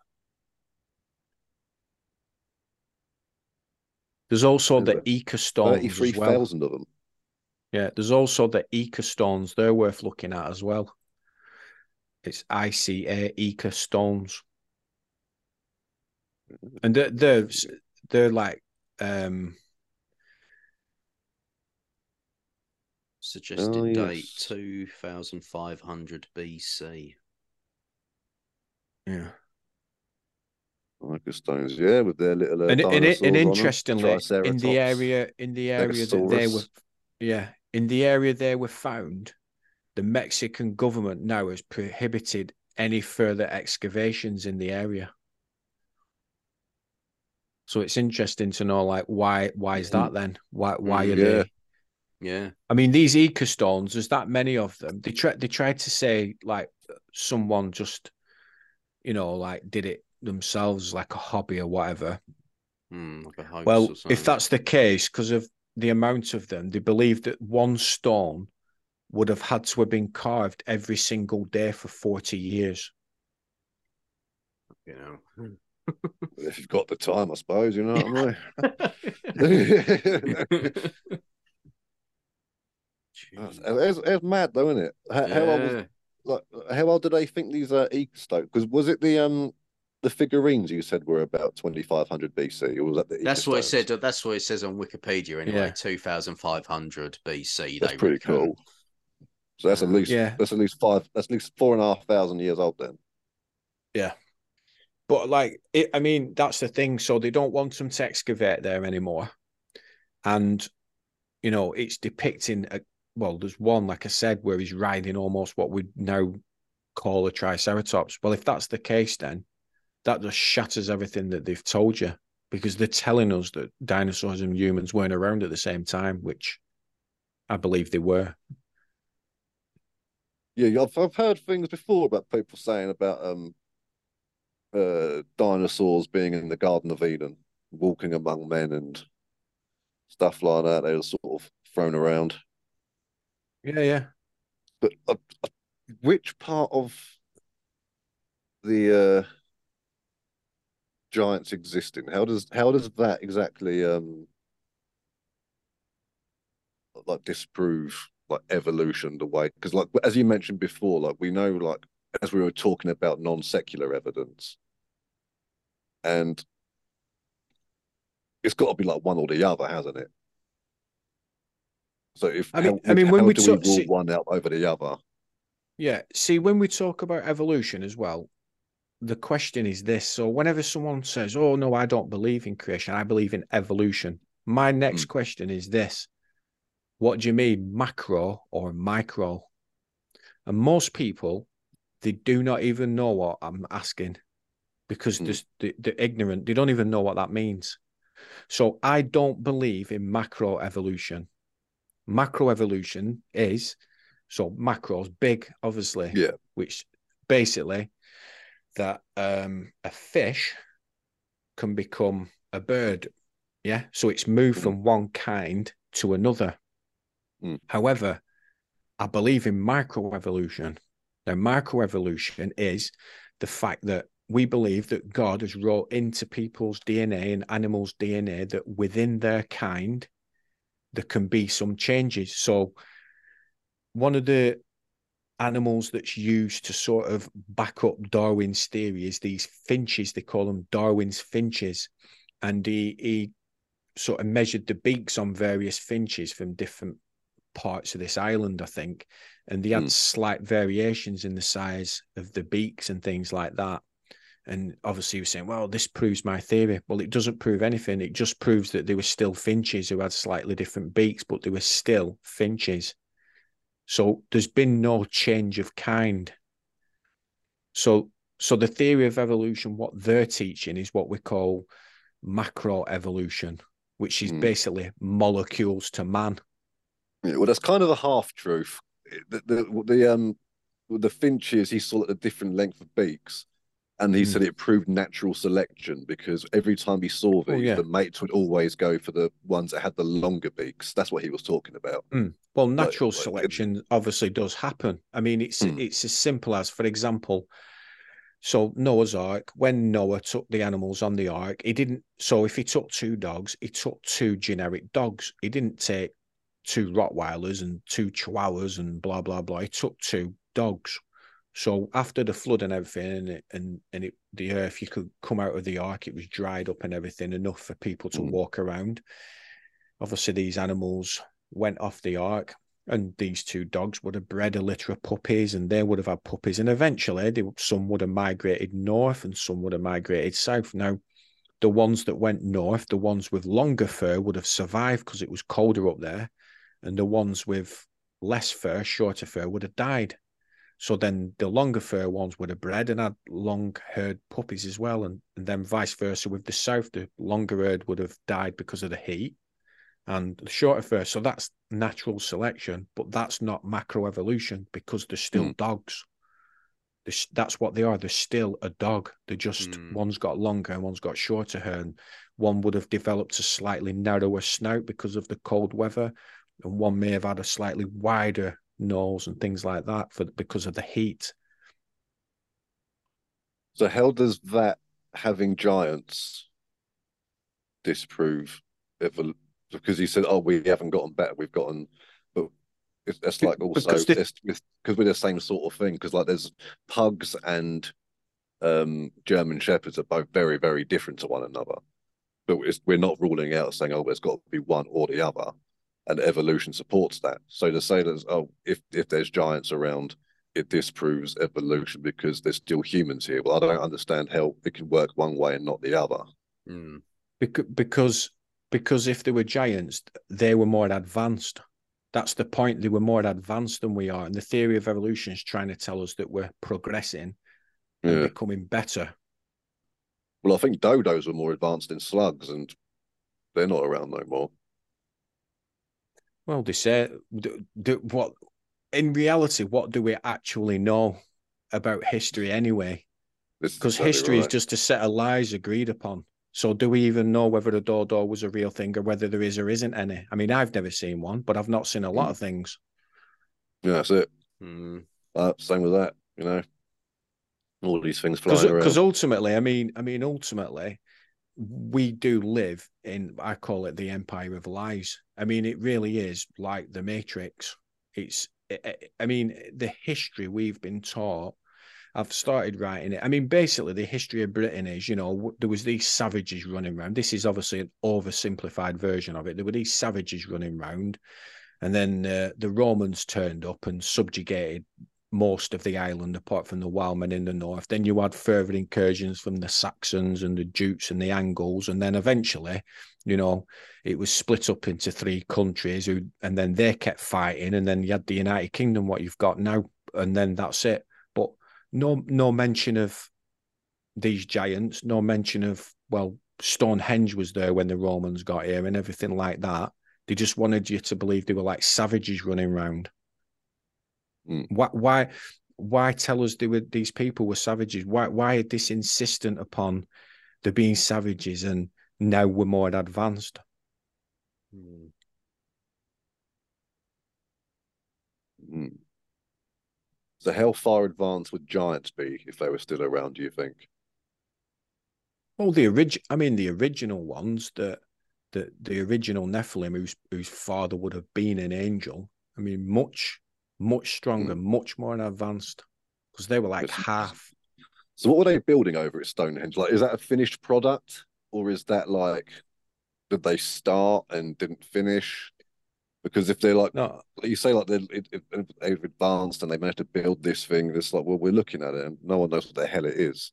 There's also the Ica stones. 33,000 of them. Yeah, there's also the Ica stones. They're worth looking at as well. It's ICA Ica stones, and they're like suggested date 2500 BC. Yeah. Ica stones, yeah, with their little and interestingly, in the area that they were, in the area they were found, the Mexican government now has prohibited any further excavations in the area. So it's interesting to know, like, why is that then? Why are they? Yeah. I mean, these Ica stones, there's that many of them. They tried to say, like, someone just, you know, like, did it themselves, like a hobby or whatever. Like a hoax, well, if that's the case, because of the amount of them, they believed that one stone would have had to have been carved every single day for 40 years. You know. If you've got the time, I suppose, you know what I mean? That's mad, though, isn't it? How old did they think these Ica stones? Because was it the figurines you said were about 2500 BC, or was that the Ica stones? What it said. That's what it says on Wikipedia anyway. Yeah. 2500 BC. That's pretty cool. So that's at least That's at least 4,500 years old then. Yeah. But, like, I mean, that's the thing. So they don't want them to excavate there anymore. And, you know, it's depicting, well, there's one, like I said, where he's riding almost what we'd now call a triceratops. Well, if that's the case, then that just shatters everything that they've told you, because they're telling us that dinosaurs and humans weren't around at the same time, which I believe they were. Yeah, I've heard things before about people saying about... dinosaurs being in the Garden of Eden, walking among men and stuff like that. They were sort of thrown around. Yeah. But which part of the giants existing? How does that exactly like disprove like evolution the way? Because, like, as you mentioned before, like, we know, like, as we were talking about non-secular evidence, and it's got to be like one or the other, hasn't it? So if we rule one out over the other, when we talk about evolution as well, the question is this: so whenever someone says, "Oh no, I don't believe in creation, I believe in evolution," my next question is this: what do you mean, macro or micro? And most people, they do not even know what I'm asking, because they're ignorant. They don't even know what that means. So I don't believe in macro evolution. Macro evolution is, so macro's big, obviously, which basically that a fish can become a bird. Yeah. So it's moved from one kind to another. However, I believe in micro evolution. Now, microevolution is the fact that we believe that God has wrote into people's DNA and animals' DNA that within their kind, there can be some changes. So one of the animals that's used to sort of back up Darwin's theory is these finches. They call them Darwin's finches. And he sort of measured the beaks on various finches from different parts of this island, I think, and they had slight variations in the size of the beaks and things like that. And obviously he was saying, well, this proves my theory. Well, it doesn't prove anything. It just proves that there were still finches who had slightly different beaks, but they were still finches. So there's been no change of kind. So the theory of evolution, what they're teaching, is what we call macroevolution, which is basically molecules to man. Well, that's kind of a half truth. The finches, he saw at a different length of beaks, and he said it proved natural selection, because every time he saw these, the mates would always go for the ones that had the longer beaks. That's what he was talking about. Well, natural selection obviously does happen. I mean, it's as simple as, for example, so Noah's Ark. When Noah took the animals on the Ark, he didn't. So if he took two dogs, he took two generic dogs. He didn't take two Rottweilers and two Chihuahuas and blah, blah, blah. He took two dogs. So after the flood and everything, the earth, you could come out of the ark, it was dried up and everything, enough for people to walk around. Obviously, these animals went off the ark, and these two dogs would have bred a litter of puppies, and they would have had puppies. And eventually, some would have migrated north and some would have migrated south. Now, the ones that went north, the ones with longer fur, would have survived because it was colder up there. And the ones with less fur, shorter fur, would have died. So then the longer fur ones would have bred and had long-haired puppies as well, and then vice versa with the south. The longer-haired would have died because of the heat and the shorter fur. So that's natural selection, but that's not macroevolution because they're still dogs. That's what they are. They're still a dog. They're just one's got longer and one's got shorter hair, and one would have developed a slightly narrower snout because of the cold weather, and one may have had a slightly wider nose and things like that because of the heat. So how does that having giants disprove evolution? Because you said, oh, we haven't gotten better, we've gotten, but it's like also because we're the same sort of thing, because like there's pugs and German shepherds are both very, very different to one another, but we're not ruling out saying, oh, it's got to be one or the other. And evolution supports that. So to say that, oh, if there's giants around, it disproves evolution because there's still humans here. Well, I don't understand how it can work one way and not the other. Because if they were giants, they were more advanced. That's the point. They were more advanced than we are. And the theory of evolution is trying to tell us that we're progressing and becoming better. Well, I think dodos were more advanced than slugs, and they're not around no more. Well, they say, in reality, what do we actually know about history anyway? Because history is just a set of lies agreed upon. So do we even know whether a dodo was a real thing or whether there is or isn't any? I mean, I've never seen one, but I've not seen a lot of things. Yeah, that's it. Same with that, you know, all these things flying around. Because ultimately, I mean, ultimately, we do live in, I call it the empire of lies. I mean, it really is like the Matrix. I mean, the history we've been taught, I've started writing it. I mean, basically the history of Britain is, you know, there was these savages running around. This is obviously an oversimplified version of it. There were these savages running around, and then the Romans turned up and subjugated most of the island apart from the wild men in the north. Then you had further incursions from the Saxons and the Jutes and the Angles, and then eventually, you know, it was split up into three countries, and then they kept fighting, and then you had the United Kingdom, what you've got now, and then that's it. But no mention of these giants, no mention of, well, Stonehenge was there when the Romans got here and everything like that. They just wanted you to believe they were like savages running around. Why tell us these people were savages? Why are this insistent upon there being savages and now we're more advanced? So how far advanced would giants be if they were still around, do you think? Well, the original ones, the original Nephilim, whose father would have been an angel, I mean, much stronger, much more advanced, because they were like half. So what were they building over at Stonehenge? Like, is that a finished product, or is that like, did they start and didn't finish? Because if they're like, no, you say like they've advanced and they managed to build this thing, it's like, well, we're looking at it and no one knows what the hell it is.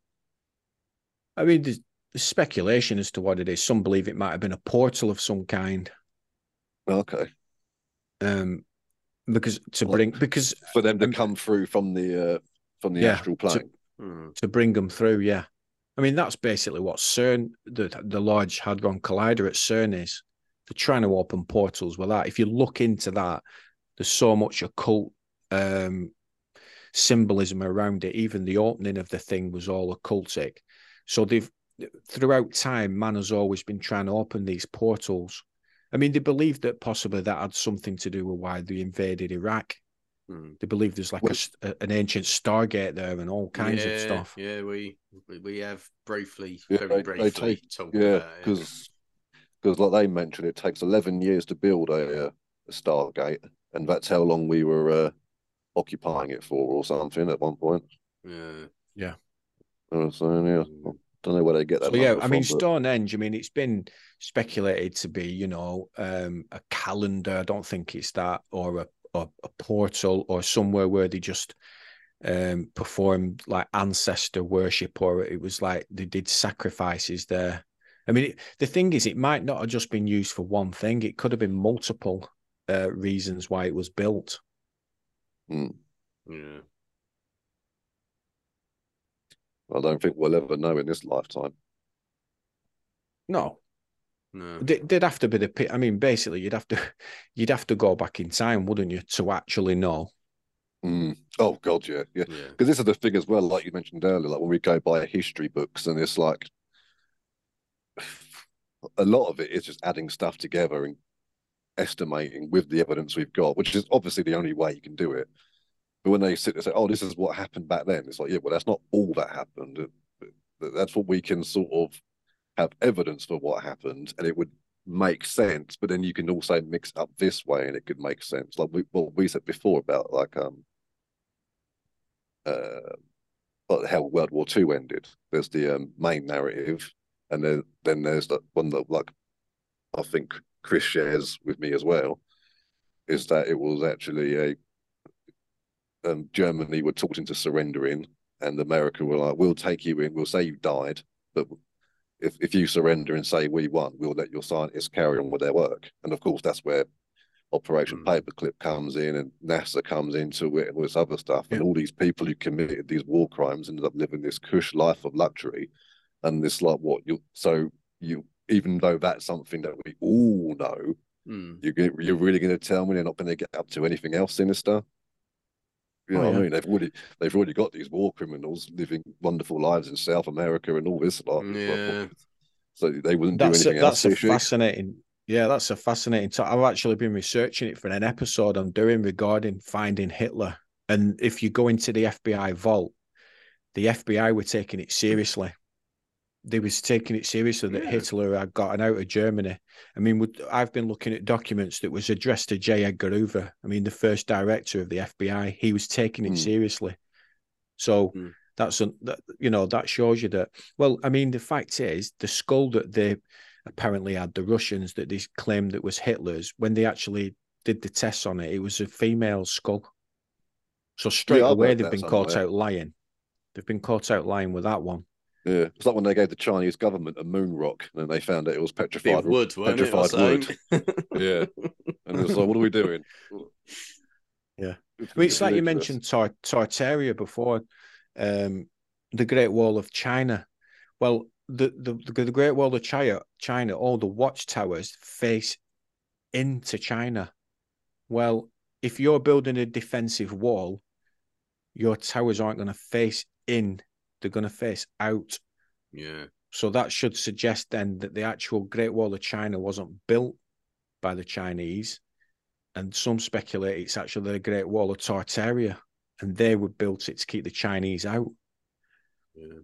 I mean, there's speculation as to what it is. Some believe it might have been a portal of some kind. Okay. Because for them to come through from the astral plane, to bring them through, yeah. I mean, that's basically what CERN, the Large Hadron Collider at CERN is. They're trying to open portals with that. If you look into that, there's so much occult symbolism around it. Even the opening of the thing was all occultic. So throughout time, man has always been trying to open these portals. I mean, they believe that possibly that had something to do with why they invaded Iraq. They believe there's like an ancient Stargate there and all kinds of stuff. Yeah, we have briefly, very briefly talked about it. Because like they mentioned, it takes 11 years to build a Stargate, and that's how long we were occupying it for or something at one point. Yeah. Don't know where they get that. So, yeah, I mean, Stonehenge, I mean, it's been speculated to be, you know, a calendar. I don't think it's that, or a portal, or somewhere where they just performed like ancestor worship, or it was like they did sacrifices there. I mean, the thing is, it might not have just been used for one thing. It could have been multiple reasons why it was built. Yeah. I don't think we'll ever know in this lifetime. No. No. There'd have to be the... I mean, basically, you'd have to go back in time, wouldn't you, to actually know? Mm. Oh, God, yeah. Yeah. Because this is the thing as well, like you mentioned earlier, like when we go by history books, and it's like... a lot of it is just adding stuff together and estimating with the evidence we've got, which is obviously the only way you can do it. But when they sit there and say, oh, this is what happened back then, it's like, yeah, well, that's not all that happened. That's what we can sort of have evidence for what happened, and it would make sense. But then you can also mix up this way, and it could make sense. Like we said before about like how World War II ended. There's the main narrative, and then there's the one that, like, I think Chris shares with me as well, is that it was actually a Germany were talked into surrendering, and America were like, we'll take you in, we'll say you died, but if you surrender and say we won, we'll let your scientists carry on with their work. And of course, that's where Operation Paperclip comes in, and NASA comes into it, and all this other stuff. Yeah. And all these people who committed these war crimes ended up living this cush life of luxury. And this, like, what you, so you, even though that's something that we all know, you're really going to tell me they're not going to get up to anything else sinister? You know what I mean? They've already got these war criminals living wonderful lives in South America and all this lot. Yeah. So they wouldn't do anything else. That's fascinating. Yeah, that's a fascinating talk. I've actually been researching it for an episode I'm doing regarding finding Hitler. And if you go into the FBI vault, the FBI were taking it seriously. They was taking it seriously that Hitler had gotten out of Germany. I mean, I've been looking at documents that was addressed to J. Edgar Hoover. I mean, the first director of the FBI, he was taking it seriously. So that shows you that. Well, I mean, the fact is, the skull that they apparently had, the Russians, that they claimed that was Hitler's, when they actually did the tests on it, it was a female skull. So straight away, they've been caught out lying. They've been caught out lying with that one. Yeah, it's like when they gave the Chinese government a moon rock, and then they found out it was petrified wood. Petrified wood. Yeah, and it's like, what are we doing? Yeah, it's like you mentioned Tartaria before, the Great Wall of China. Well, the Great Wall of China, all the watchtowers face into China. Well, if you're building a defensive wall, your towers aren't going to face in. They're going to face out. Yeah. So that should suggest then that the actual Great Wall of China wasn't built by the Chinese. And some speculate it's actually the Great Wall of Tartaria, and they were built it to keep the Chinese out. Yeah.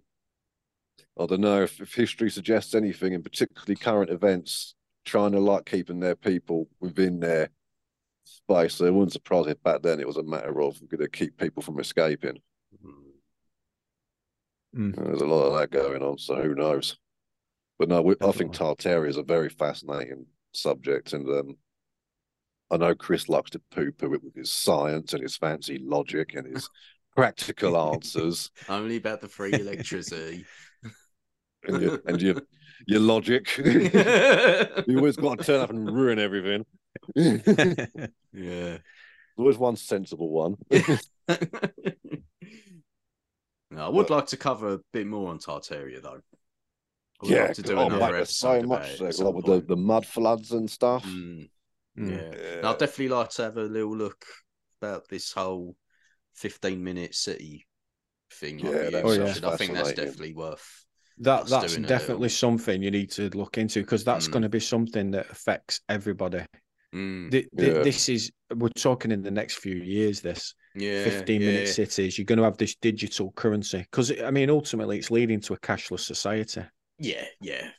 I don't know if history suggests anything, and particularly current events, China like keeping their people within their space. So it wouldn't surprise if back then it was a matter of going to keep people from escaping. There's a lot of that going on, so who knows? But no, I think Tartaria is a very fascinating subject, and I know Chris likes to poo-poo it with his science and his fancy logic and his practical answers. Only about the free electricity and your logic. You always got to turn up and ruin everything. Yeah, always one sensible one. No, I would like to cover a bit more on Tartaria, though. Yeah, like to do another episode about it, like with the mud floods and stuff. Yeah. Now, I'd definitely like to have a little look about this whole 15-minute city thing. I think that's definitely worth. That's definitely something you need to look into, because that's going to be something that affects everybody. We're talking in the next few years. 15-minute cities. You're going to have this digital currency, because I mean, ultimately, it's leading to a cashless society. Yeah,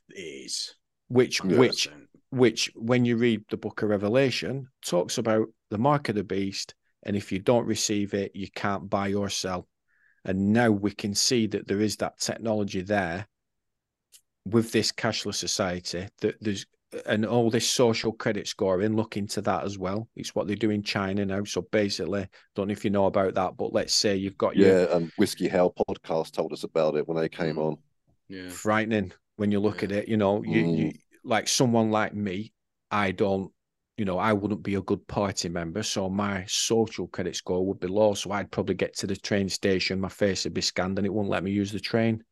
it is. Which, when you read the Book of Revelation, talks about the mark of the beast, and if you don't receive it, you can't buy or sell. And now we can see that there is that technology there with this cashless society. And all this social credit scoring, look into that as well. It's what they do in China now. So basically, don't know if you know about that, but let's say you've got your... Whiskey Hell podcast told us about it when they came on. Yeah, frightening when you look at it. You know, you like someone like me, I don't you know, I wouldn't be a good party member, so my social credit score would be low, so I'd probably get to the train station, my face would be scanned, and it wouldn't let me use the train.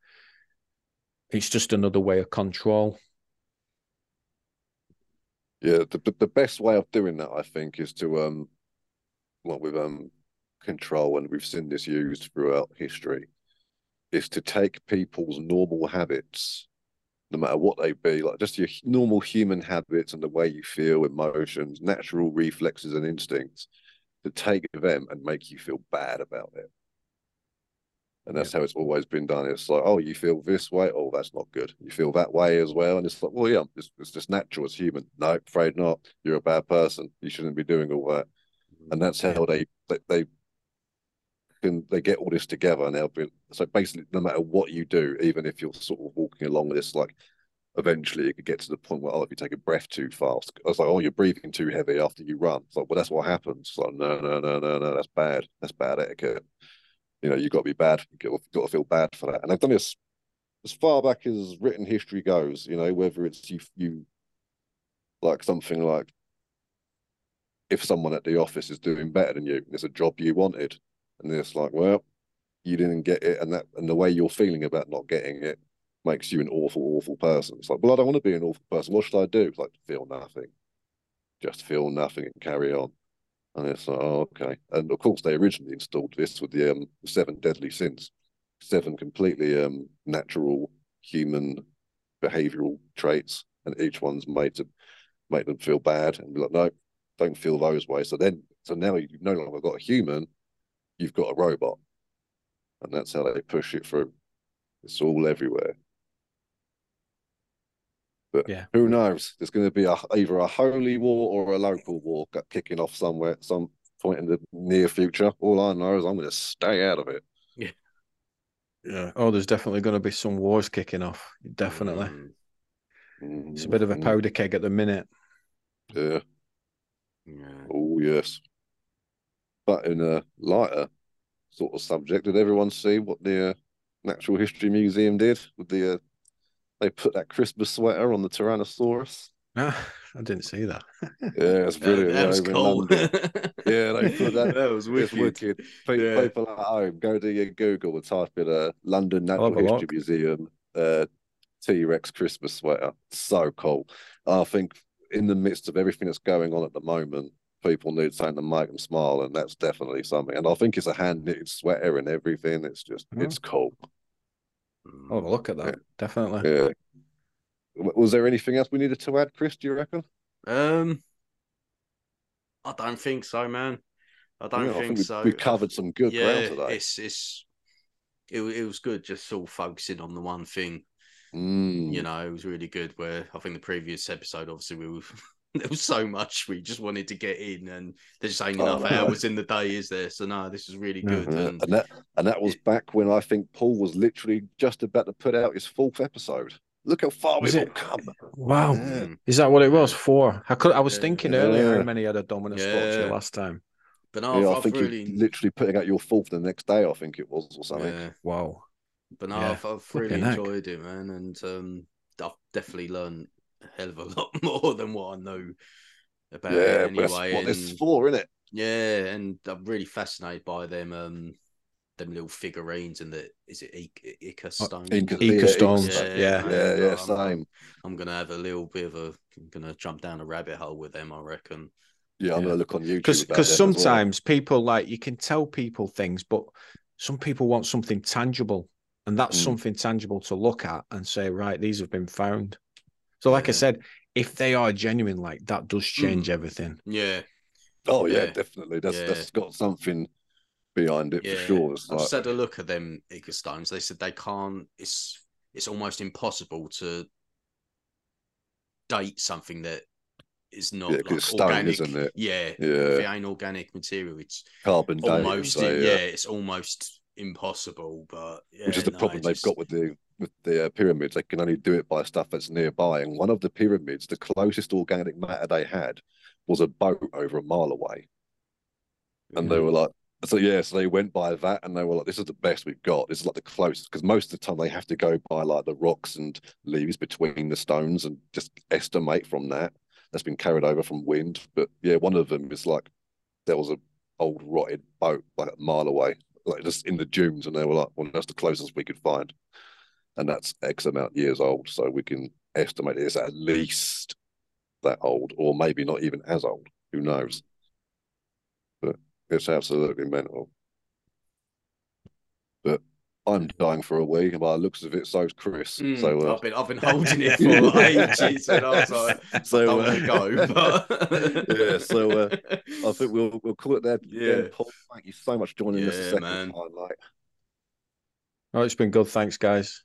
It's just another way of control. Yeah, the best way of doing that, I think, is to, what we've control, and we've seen this used throughout history, is to take people's normal habits, no matter what they be, like just your normal human habits and the way you feel, emotions, natural reflexes and instincts, to take them and make you feel bad about it. And that's how it's always been done. It's like, oh, you feel this way? Oh, that's not good. You feel that way as well? And it's like, well, yeah, it's just natural as human. No, afraid not. You're a bad person. You shouldn't be doing all that. And that's how they get all this together, and they'll be, so basically no matter what you do, even if you're sort of walking along this, like eventually it could get to the point where, oh, if you take a breath too fast, I was like, oh, you're breathing too heavy after you run. It's like, well, that's what happens. It's like, no, that's bad. That's bad etiquette. You know, you've got to be bad. You've got to feel bad for that. And I've done this as far back as written history goes, you know, whether it's you like something like if someone at the office is doing better than you, and it's a job you wanted, and it's like, well, you didn't get it, and the way you're feeling about not getting it makes you an awful, awful person. It's like, well, I don't want to be an awful person. What should I do? It's like, feel nothing. Just feel nothing and carry on. And it's like, oh, okay. And of course, they originally installed this with the 7 deadly sins, 7 completely natural human behavioural traits, and each one's made to make them feel bad and be like, no, don't feel those ways. So now you've no longer got a human. You've got a robot, and that's how they push it through. It's all everywhere. But yeah, who knows? There's going to be either a holy war or a local war kicking off somewhere at some point in the near future. All I know is I'm going to stay out of it. Yeah. Yeah. Oh, there's definitely going to be some wars kicking off. Definitely. Mm-hmm. It's a bit of a powder keg at the minute. Yeah. Yeah. Oh, yes. But in a lighter sort of subject, did everyone see what the Natural History Museum did with the? They put that Christmas sweater on the Tyrannosaurus. No, I didn't see that. Yeah, it's brilliant. That was cool. Yeah, they put that. That was wicked. People at home, go to your Google and type in a London Natural History Museum T-Rex Christmas sweater. So cool. I think in the midst of everything that's going on at the moment, people need something to make them smile, and that's definitely something. And I think it's a hand-knitted sweater and everything. It's just, it's cool. Oh, look at that. Yeah. Definitely. Yeah. Was there anything else we needed to add, Chris, do you reckon? I don't think so, man. I think so. We covered some good ground today. It was good just sort of focusing on the one thing. You know, it was really good, where I think the previous episode, obviously, we were... There was so much we just wanted to get in, and there's just ain't enough hours in the day, is there? So no, this is really good. And that was back when I think Paul was literally just about to put out his 4th episode. Look how far we've all come. Wow. Yeah. Is that what it was? 4? I was thinking earlier how many had a dominant spot last time. But no, I think really... you're literally putting out your 4th the next day, I think it was, or something. Yeah. Wow. But no, I've really enjoyed it, man, and I've definitely learned a hell of a lot more than what I know about it anyway. That's what it's for, isn't it? Yeah, and I'm really fascinated by them little figurines, and Ica stone? Ica stones. Yeah, same. I'm going to have a little bit of I'm going to jump down a rabbit hole with them, I reckon. Yeah, I'm going to look on YouTube. Because sometimes people, like, you can tell people things, but some people want something tangible, and that's something tangible to look at and say, right, these have been found. So, like I said, if they are genuine, like, that does change everything. Yeah. Oh, yeah, definitely. That's got something behind it for sure. It's like... I just had a look at them Ica stones. They said they can't... It's almost impossible to date something that is not like stone, organic. Isn't it? Yeah. If it ain't organic material, it's... Carbon almost dating. It's almost impossible, but... Yeah, which is the problem they've got with the... With the pyramids, they can only do it by stuff that's nearby. And one of the pyramids, the closest organic matter they had was a boat over a mile away. And they were like, so they went by that, and they were like, this is the best we've got. This is like the closest, because most of the time they have to go by like the rocks and leaves between the stones and just estimate from that. that's been carried over from wind. But yeah, one of them is like there was an old rotted boat like a mile away, like just in the dunes, and they were like, well, that's the closest we could find, and that's X amount of years old, so we can estimate it's at least that old, or maybe not even as old, who knows. But it's absolutely mental. But I'm dying for a wee, and by the looks of it, so's Chris. So I've been holding it for ages, and I was like, so go. But... yeah, so I think we'll call it there. Yeah, Paul, thank you so much for joining us. The second time, like, oh, it's been good. Thanks, guys.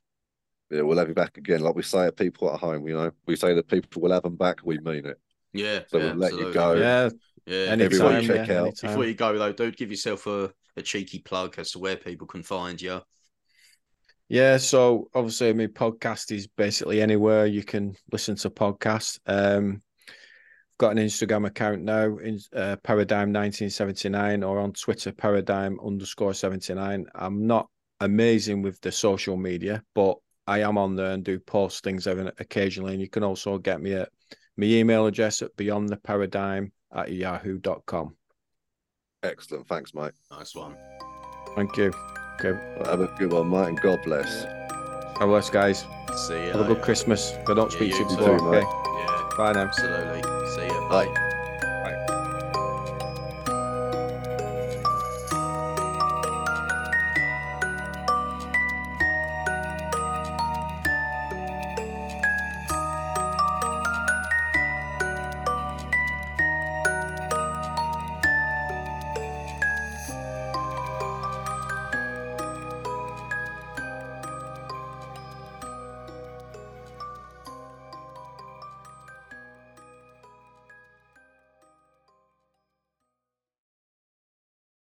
Yeah, we'll have you back again. Like we say to people at home, you know, we say that people will have them back. We mean it. Yeah. So we'll let you go. Yeah. Yeah. Anytime, everyone check out. Anytime. Before you go though, dude, give yourself a cheeky plug as to where people can find you. Yeah, so obviously my podcast is basically anywhere you can listen to podcasts. I've got an Instagram account now, in Paradigm1979, or on Twitter, Paradigm_79. I'm not amazing with the social media, but I am on there and do post things occasionally. And you can also get me at my email address at beyondtheparadigm@yahoo.com. Excellent. Thanks, mate. Nice one. Thank you. Okay. Well, have a good one, mate, and God bless. God bless, guys. See you. Have a good Christmas. If I don't speak to you before, okay? Yeah. Bye now. Absolutely. See you. Bye.